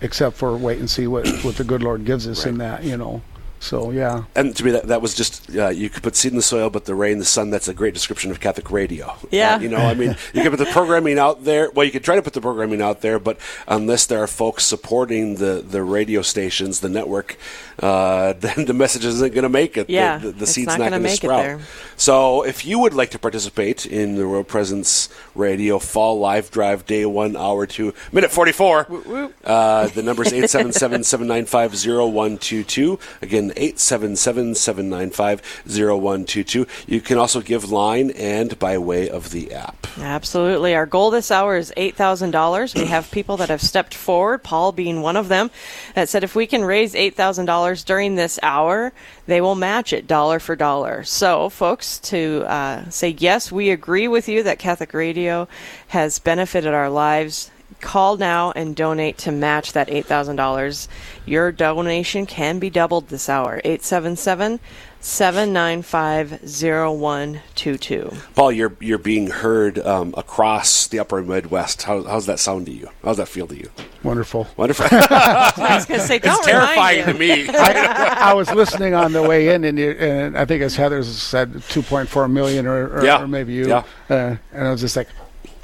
except for wait and see what, what the good Lord gives us right. in that, you know. So yeah, and to me that that was just uh, you could put seed in the soil, but the rain, the sun—that's a great description of Catholic radio. Yeah, uh, you know, I mean, you can put the programming out there. Well, you could try to put the programming out there, but unless there are folks supporting the, the radio stations, the network, uh, then the message isn't going to make it. Yeah, the, the, the seed's not, not going to sprout. So, if you would like to participate in the Real Presence Radio Fall Live Drive, day one, hour two, minute forty-four, whoop, whoop. Uh, the number is eight seven seven seven nine five zero one two two. Again. eight seven seven, seven nine five, zero one two two. You can also give line and by way of the app. Absolutely. Our goal this hour is eight thousand dollars. We have people that have stepped forward, Paul being one of them, that said if we can raise eight thousand dollars during this hour, they will match it dollar for dollar. So, folks, to uh, say, yes, we agree with you that Catholic radio has benefited our lives, call now and donate to match that eight thousand dollars. Your donation can be doubled this hour. eight seven seven, seven nine five, zero one two two. Paul, you're you're being heard um, across the upper Midwest. How, how's that sound to you? How's that feel to you? Wonderful. Wonderful. I was going to say, don't It's terrifying to me. I, I was listening on the way in, and, you, and I think as Heather said, two point four million or, or, yeah. or maybe you. Yeah. Uh, and I was just like,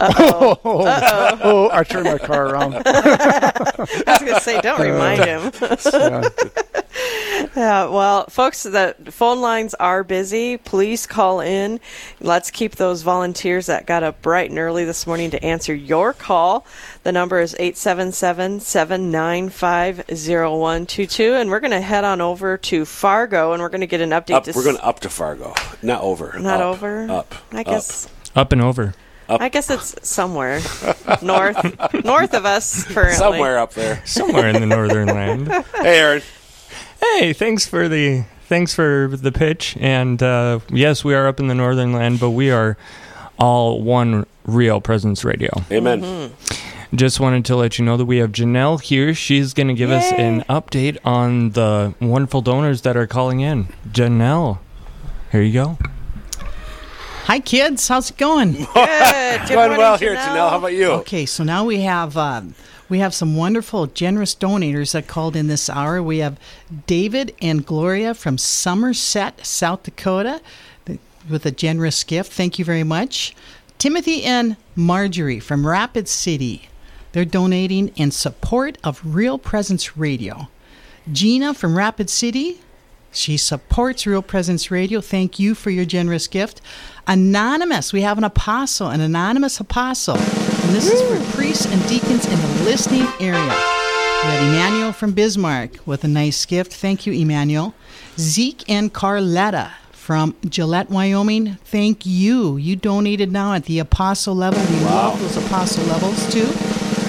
Uh-oh. Oh, Uh-oh. oh, I turned my car around. I was going to say, don't remind him. Yeah, well, folks, the phone lines are busy. Please call in. Let's keep those volunteers that got up bright and early this morning to answer your call. The number is eight seven seven, seven nine five, zero one two two. And we're going to head on over to Fargo, and we're going to get an update. Up, to we're going to up to Fargo. Not over. Not up, over. Up. I up. guess. Up and over. Up. I guess it's somewhere north north of us currently. Somewhere up there. Somewhere in the northern land. Hey, Aaron. Hey, thanks for the thanks for the pitch. And uh, yes, we are up in the northern land, but we are all one Real Presence Radio. Amen. Mm-hmm. Just wanted to let you know that we have Janelle here. She's going to give Yay. us an update on the wonderful donors that are calling in. Janelle, here you go. Hi, kids. How's it going? Good. Good going morning, well Janelle. Here, Janelle. How about you? Okay, so now we have uh, we have some wonderful, generous donors that called in this hour. We have David and Gloria from Somerset, South Dakota, with a generous gift. Thank you very much. Timothy and Marjorie from Rapid City. They're donating in support of Real Presence Radio. Gina from Rapid City. She supports Real Presence Radio. Thank you for your generous gift. Anonymous. We have an apostle, an anonymous apostle. And this Woo. is for priests and deacons in the listening area. We have Emmanuel from Bismarck with a nice gift. Thank you, Emmanuel. Zeke and Carletta from Gillette, Wyoming. Thank you. You donated now at the apostle level. We wow. love those apostle levels, too.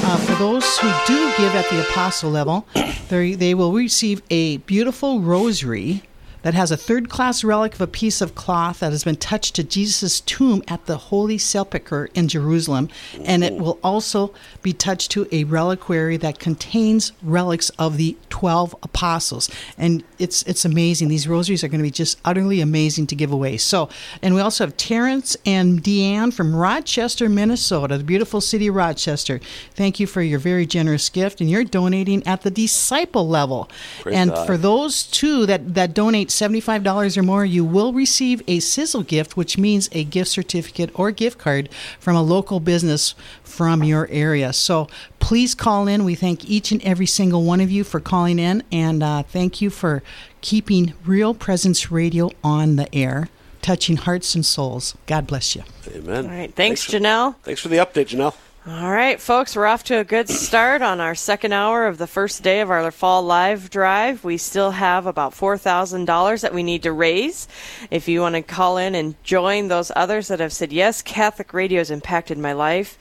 Uh, for those who do give at the apostle level, they will receive a beautiful rosary that has a third-class relic of a piece of cloth that has been touched to Jesus' tomb at the Holy Sepulchre in Jerusalem, and it will also be touched to a reliquary that contains relics of the twelve apostles. And it's it's amazing. These rosaries are going to be just utterly amazing to give away. So, and we also have Terrence and Deanne from Rochester, Minnesota, the beautiful city of Rochester. Thank you for your very generous gift, and you're donating at the disciple level. Praise and God. For those two that, that donate seventy-five dollars or more, you will receive a sizzle gift, which means a gift certificate or gift card from a local business from your area. So please call in. We thank each and every single one of you for calling in, and uh, thank you for keeping Real Presence Radio on the air, touching hearts and souls. God bless you. Amen. All right. Thanks, thanks for, Janelle. Thanks for the update, Janelle. All right, folks, we're off to a good start on our second hour of the first day of our Fall Live Drive. We still have about four thousand dollars that we need to raise. If you want to call in and join those others that have said, yes, Catholic radio has impacted my life,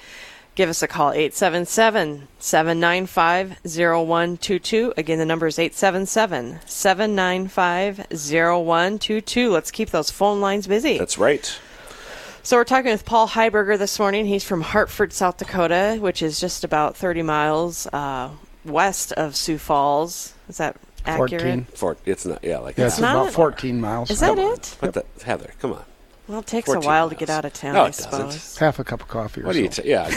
give us a call, eight seven seven, seven nine five, zero one two two. Again, the number is eight seven seven, seven nine five, zero one two two. Let's keep those phone lines busy. That's right. So we're talking with Paul Heiberger this morning. He's from Hartford, South Dakota, which is just about thirty miles uh, west of Sioux Falls. Is that accurate? fourteen Four, it's not, yeah, like yeah, it's not about fourteen miles. Is that it? Yep. The, Heather, come on. Well, it takes a while miles. to get out of town, no, I suppose. Doesn't. Half a cup of coffee or what so. do you t- yeah.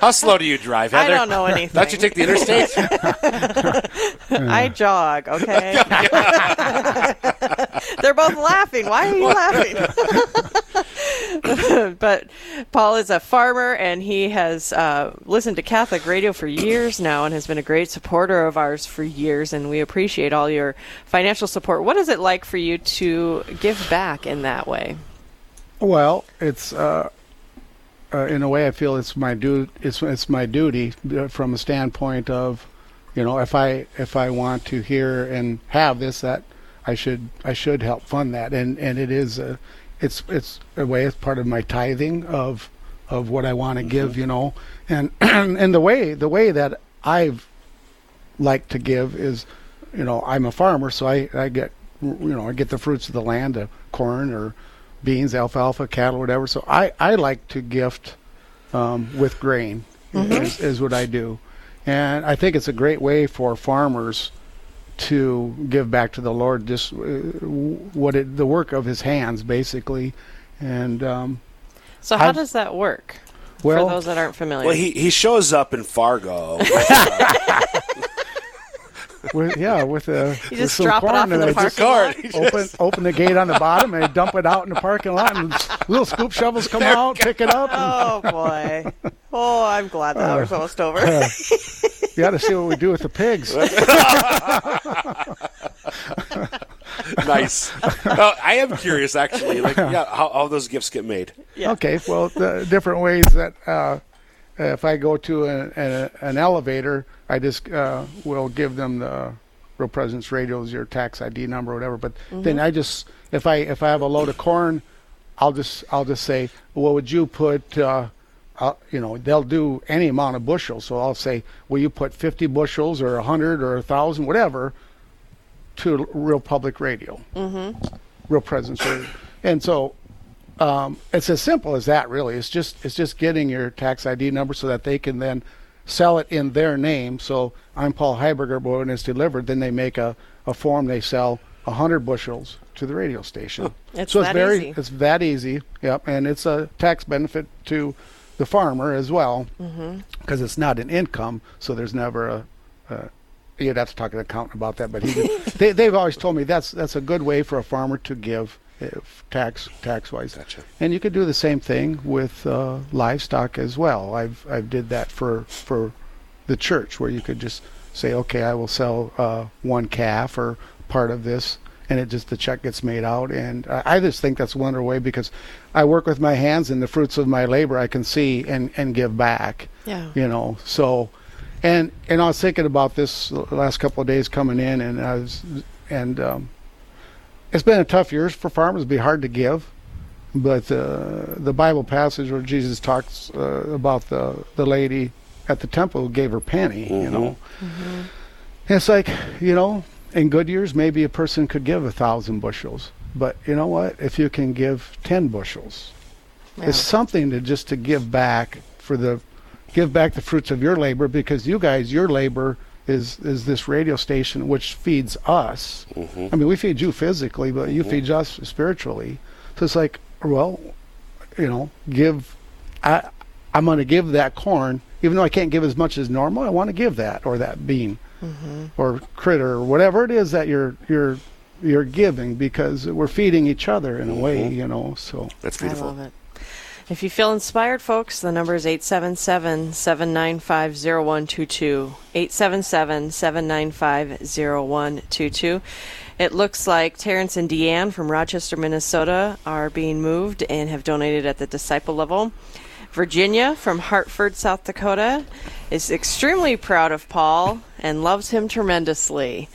How slow do you drive, Heather? I don't know anything. Don't you take the interstate? I jog, okay? They're both laughing. Why are you laughing? But Paul is a farmer, and he has uh, listened to Catholic radio for years now and has been a great supporter of ours for years, and we appreciate all your financial support. What is it like for you to give back in that way? Well, it's... Uh Uh, in a way, I feel it's my du- It's it's my duty uh, from a standpoint of, you know, if I if I want to hear and have this, that I should I should help fund that, and and it is a, it's it's a way it's part of my tithing of of what I want to mm-hmm. give, you know, and and the way the way that I've liked to give is, you know, I'm a farmer, so I I get you know I get the fruits of the land, the corn or beans, alfalfa, cattle, whatever. So I, I like to gift um, with grain mm-hmm. is, is what I do. And I think it's a great way for farmers to give back to the Lord, just uh, what it, the work of his hands, basically. And um, So how I've, does that work well, for those that aren't familiar? Well, he, he shows up in Fargo. With, yeah, with a you just with drop it off in the parking lot. Open, open the gate on the bottom and I dump it out in the parking lot, and little scoop shovels come there out, pick it up. Oh boy! Oh, I'm glad that uh, hour's almost over. Uh, you got to see what we do with the pigs. Nice. Well, I am curious, actually, like yeah, how all those gifts get made. Yeah. Okay, well, the different ways that. Uh, If I go to a, a, an elevator, I just uh, will give them the Real Presence Radio, your tax I D number, or whatever. But mm-hmm. then I just, if I if I have a load of corn, I'll just I'll just say, well, would you put, uh, uh, you know, they'll do any amount of bushels. So I'll say, will you put fifty bushels or one hundred or one thousand, whatever, to Real Public Radio, mm-hmm. Real Presence Radio, and so. Um, it's as simple as that, really. It's just it's just getting your tax I D number so that they can then sell it in their name. So I'm Paul Heiberger, but when it's delivered, then they make a, a form. They sell one hundred bushels to the radio station. It's so that it's very, easy. It's that easy, yep. And it's a tax benefit to the farmer as well because mm-hmm. it's not an income, so there's never a... a you'd have to talk to the accountant about that, but he did, they, they've always told me that's that's a good way for a farmer to give If tax tax wise, gotcha. And you could do the same thing with uh, livestock as well. I've I've did that for for the church, where you could just say, okay, I will sell uh, one calf or part of this, and it just the check gets made out. And I, I just think that's one way because I work with my hands, and the fruits of my labor I can see and, and give back. Yeah, you know. So, and and I was thinking about this the last couple of days coming in, and I was and. Um, It's been a tough year for farmers. It'd be hard to give, but uh, the Bible passage where Jesus talks uh, about the, the lady at the temple who gave her penny, mm-hmm. you know. Mm-hmm. It's like, you know, In good years, maybe a person could give a thousand bushels. But you know what? If you can give ten bushels, yeah. it's something to just to give back for the, give back the fruits of your labor, because you guys, your labor is is this radio station, which feeds us. Mm-hmm. I mean, we feed you physically, but mm-hmm. you feed us spiritually. So it's like, well, you know, give. I I'm going to give that corn, even though I can't give as much as normal. I want to give that, or that bean, mm-hmm. or critter, or whatever it is that you're you're. You're giving, because we're feeding each other in a mm-hmm. way, you know. So that's beautiful. I love it. If you feel inspired, folks, the number is eight seven seven, seven nine five, zero one two two. eight seven seven, seven nine five, zero one two two. It looks like Terrence and Deanne from Rochester, Minnesota are being moved and have donated at the disciple level. Virginia from Hartford, South Dakota is extremely proud of Paul and loves him tremendously.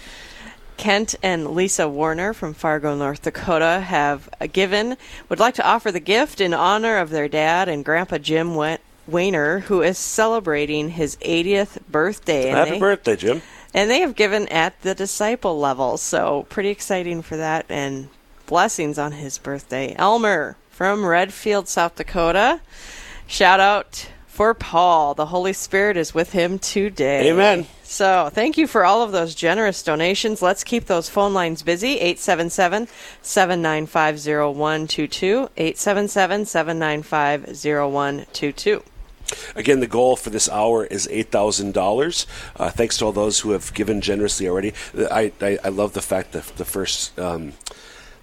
Kent and Lisa Warner from Fargo, North Dakota have given, would like to offer the gift in honor of their dad and Grandpa Jim Wehner, who is celebrating his eightieth birthday. Happy they, birthday, Jim. And they have given at the disciple level, so pretty exciting for that, and blessings on his birthday. Elmer from Redfield, South Dakota, shout out for Paul. The Holy Spirit is with him today. Amen. So thank you for all of those generous donations. Let's keep those phone lines busy. eight seven seven, seven nine five, zero one two two. eight seven seven, seven nine five, zero one two two. Again, the goal for this hour is eight thousand dollars. Uh, thanks to all those who have given generously already. I, I, I love the fact that the first, um,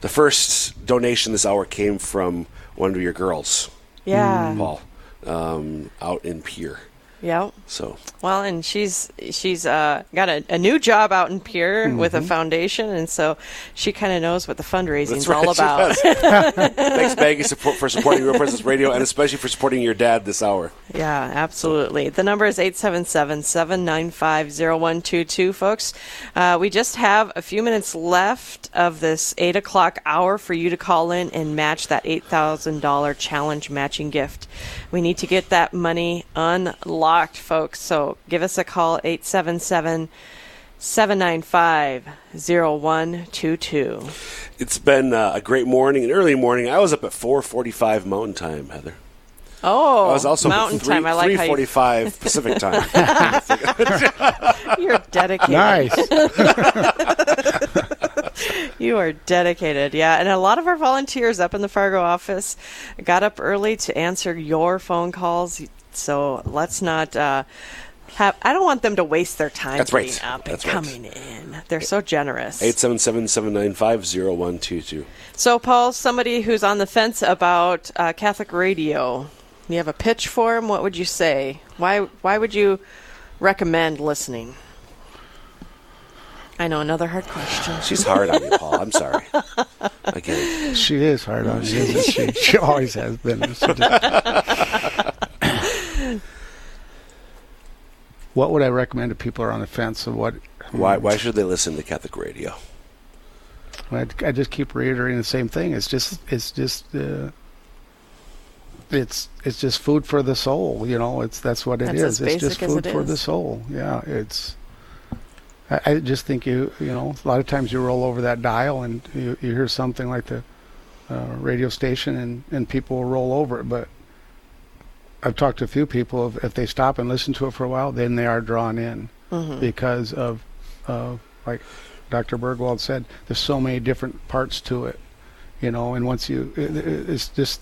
the first donation this hour came from one of your girls. Yeah. Paul, um, out in Pierre. Yeah. So. Well, and she's she's uh, got a, a new job out in Pierre mm-hmm. with a foundation, and so she kind of knows what the fundraising is right, all about. Thanks, Maggie, support, for supporting Real Presence Radio, and especially for supporting your dad this hour. Yeah, absolutely. So. The number is eight seven seven, seven nine five, zero one two two, folks. Uh, we just have a few minutes left of this eight o'clock hour for you to call in and match that eight thousand dollars challenge matching gift. We need to get that money unlocked. Locked, folks, so give us a call, eight seven seven, seven nine five, zero one two two. It's been uh, a great morning, an early morning. I was up at four forty-five Mountain Time, Heather. Oh, I was also Mountain three, Time. I like how you... three forty-five Pacific Time. You're dedicated. Nice. You are dedicated, yeah. And a lot of our volunteers up in the Fargo office got up early to answer your phone calls. So let's not uh, have. I don't want them to waste their time That's getting right. up That's and right. coming in. They're so generous. eight seven seven, seven nine five, zero one two two. So, Paul, somebody who's on the fence about uh, Catholic radio, you have a pitch for him. What would you say? Why? Why would you recommend listening? I know, another hard question. She's hard on you, Paul. I'm sorry. I get it. She is hard on you, isn't she? She always has been. What would I recommend to people who are on the fence of what? Why Why should they listen to Catholic radio? I, I just keep reiterating the same thing. It's just it's just uh, it's it's just food for the soul. You know, it's that's what it that's is. It's just food for is. the soul. Yeah, it's. I, I just think you you know a lot of times you roll over that dial and you, you hear something like the uh, radio station and, and people will roll over it, but. I've talked to a few people, if, if they stop and listen to it for a while, then they are drawn in mm-hmm. because of, uh, like Doctor Bergwald said, there's so many different parts to it, you know, and once you, it, it's just,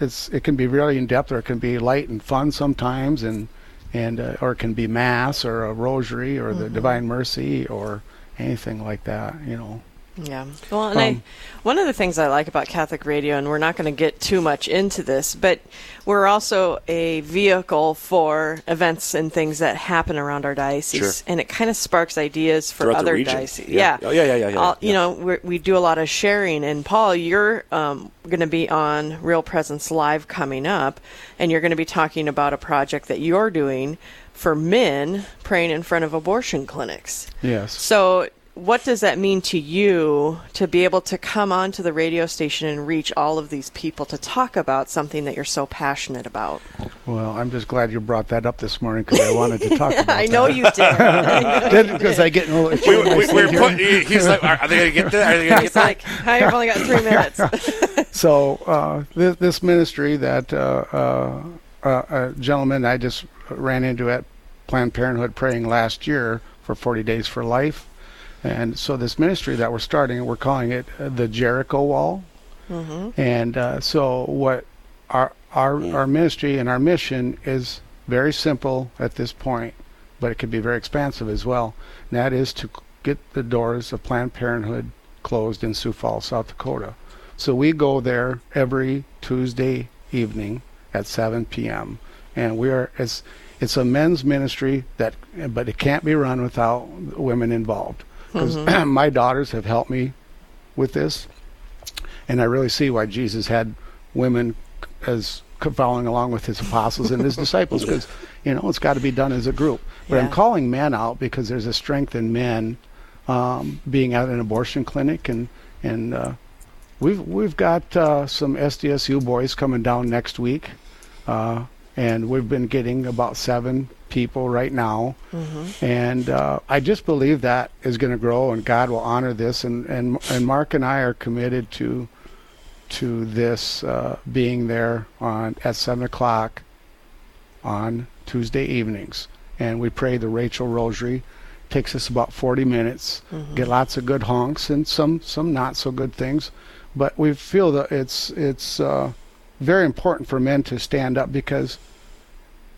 it's it can be really in-depth, or it can be light and fun sometimes, and, and uh, or it can be Mass, or a rosary, or mm-hmm. the Divine Mercy, or anything like that, you know. Yeah. Well, and um, I, one of the things I like about Catholic radio, and we're not going to get too much into this, but we're also a vehicle for events and things that happen around our diocese. Sure. And it kind of sparks ideas for other dioceses. Yeah. Yeah. Oh, yeah, yeah, yeah, yeah. All, you yeah. know, we're, we do a lot of sharing. And, Paul, you're um, going to be on Real Presence Live coming up, and you're going to be talking about a project that you're doing for men praying in front of abortion clinics. Yes. So... what does that mean to you to be able to come onto the radio station and reach all of these people to talk about something that you're so passionate about? Well, I'm just glad you brought that up this morning because I wanted to talk about it. I know you did. Because I get a little we, we, we're put, He's like, are they going to get that? Are they gonna he's get like, that? I've only got three minutes. So uh, this, this ministry that uh, uh, uh, a gentleman I just ran into at Planned Parenthood praying last year for forty days for life. And so this ministry that we're starting, we're calling it uh, the Jericho Wall. Mm-hmm. And uh, so what our our yeah. our ministry and our mission is very simple at this point, but it could be very expansive as well. And that is to get the doors of Planned Parenthood closed in Sioux Falls, South Dakota. So we go there every Tuesday evening at seven p.m. And we are it's it's a men's ministry that, but it can't be run without women involved. Because mm-hmm. my daughters have helped me with this, and I really see why Jesus had women as following along with his apostles and his disciples, because you know it's got to be done as a group. But yeah. I'm calling men out because there's a strength in men um, being at an abortion clinic, and and uh, we've we've got uh, some S D S U boys coming down next week, uh, and we've been getting about seven people right now. Mm-hmm. And uh, I just believe that is going to grow, and God will honor this. And, and, and Mark and I are committed to to this uh, being there on at seven o'clock on Tuesday evenings. And we pray the Rachel Rosary. Takes us about forty minutes. Mm-hmm. Get lots of good honks and some, some not so good things. But we feel that it's, it's uh, very important for men to stand up because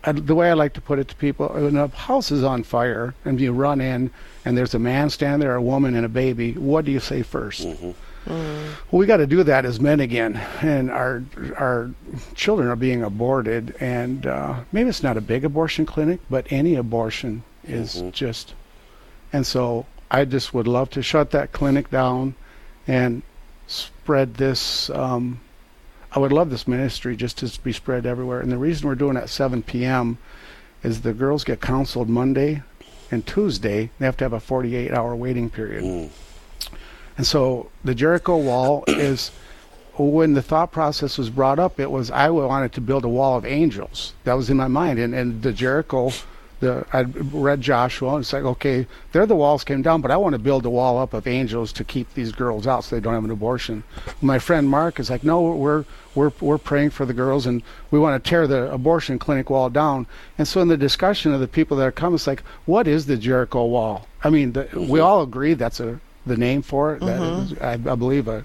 I, the way I like to put it to people, when a house is on fire and you run in and there's a man standing there, a woman and a baby, what do you say first? Mm-hmm. Mm. Well, we got to do that as men again, and our our children are being aborted, and uh, maybe it's not a big abortion clinic, but any abortion is mm-hmm. just, and so I just would love to shut that clinic down and spread this um I would love this ministry just to be spread everywhere. And the reason we're doing it at seven p.m. is the girls get counseled Monday and Tuesday. They have to have a forty-eight hour waiting period. Mm. And so the Jericho Wall is, when the thought process was brought up, it was I wanted to build a wall of angels. That was in my mind. And, and the Jericho, the I read Joshua, and it's like, okay, there the walls came down, but I want to build a wall up of angels to keep these girls out so they don't have an abortion. My friend Mark is like, no, we're we're we're praying for the girls, and we want to tear the abortion clinic wall down. And so in the discussion of the people that are coming, it's like, what is the Jericho Wall? I mean, the, mm-hmm. we all agree that's a the name for it. Mm-hmm. That is, I, I believe, a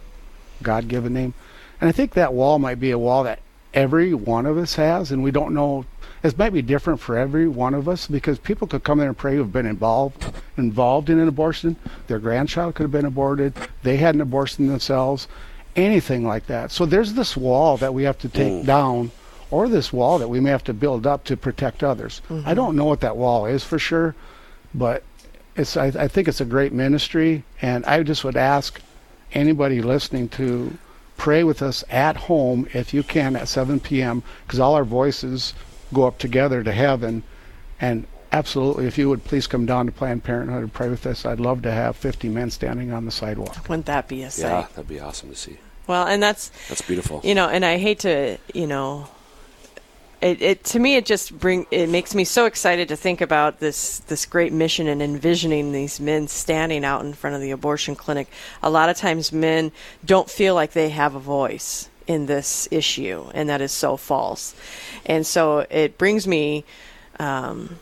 God-given name. And I think that wall might be a wall that every one of us has, and we don't know. It might be different for every one of us because people could come there and pray who've been involved involved in an abortion. Their grandchild could have been aborted. They had an abortion themselves. Anything like that. So there's this wall that we have to take mm. down, or this wall that we may have to build up to protect others. Mm-hmm. I don't know what that wall is for sure, but it's. I, I think it's a great ministry, and I just would ask anybody listening to pray with us at home if you can at seven p.m. because all our voices go up together to heaven. And absolutely, if you would please come down to Planned Parenthood and pray with us, I'd love to have fifty men standing on the sidewalk. Wouldn't that be a sight? Yeah, that'd be awesome to see. Well, and that's that's beautiful. You know, and I hate to, you know, it, it to me it just bring it makes me so excited to think about this this great mission and envisioning these men standing out in front of the abortion clinic. A lot of times men don't feel like they have a voice in this issue, and that is so false. And so it brings me um,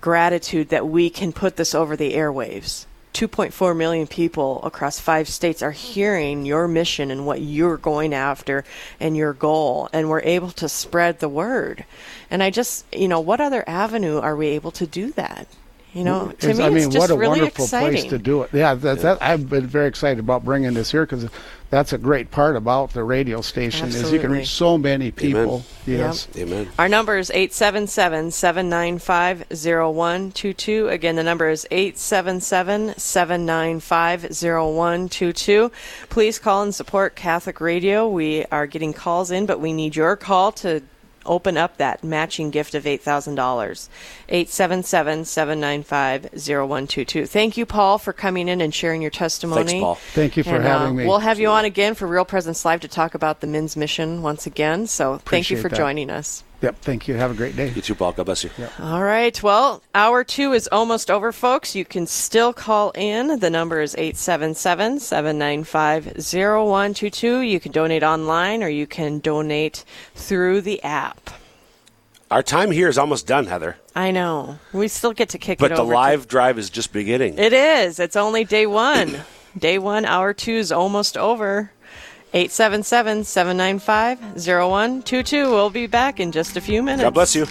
gratitude that we can put this over the airwaves. two point four million people across five states are hearing your mission and what you're going after and your goal, and we're able to spread the word. And I just, you know, what other avenue are we able to do that? You know, to it's, me, I mean, it's just what a really wonderful exciting. place to do it. Yeah, that, that, I've been very excited about bringing this here because that's a great part about the radio station. Absolutely. Is you can reach so many people. Amen. Yes. Yep. Amen. Our number is eight seven seven, seven nine five, zero one two two. Again, the number is eight seven seven, seven nine five, zero one two two. Please call and support Catholic Radio. We are getting calls in, but we need your call to open up that matching gift of eight thousand dollars. eight seven seven, seven nine five, zero one two two. Thank you, Paul, for coming in and sharing your testimony. Thanks, Paul. Thank you for and, having uh, me. We'll have you on again for Real Presence Live to talk about the men's mission once again. So Appreciate thank you for that. joining us. Yep, thank you. Have a great day. You too, Paul. God bless you. Yep. All right. Well, hour two is almost over, folks. You can still call in. The number is eight seven seven, seven nine five, zero one two two. You can donate online or you can donate through the app. Our time here is almost done, Heather. I know. We still get to kick but it over. But the live to- drive is just beginning. It is. It's only day one. Day one, hour two is almost over. eight seven seven, seven nine five, zero one two two. We'll be back in just a few minutes. God bless you.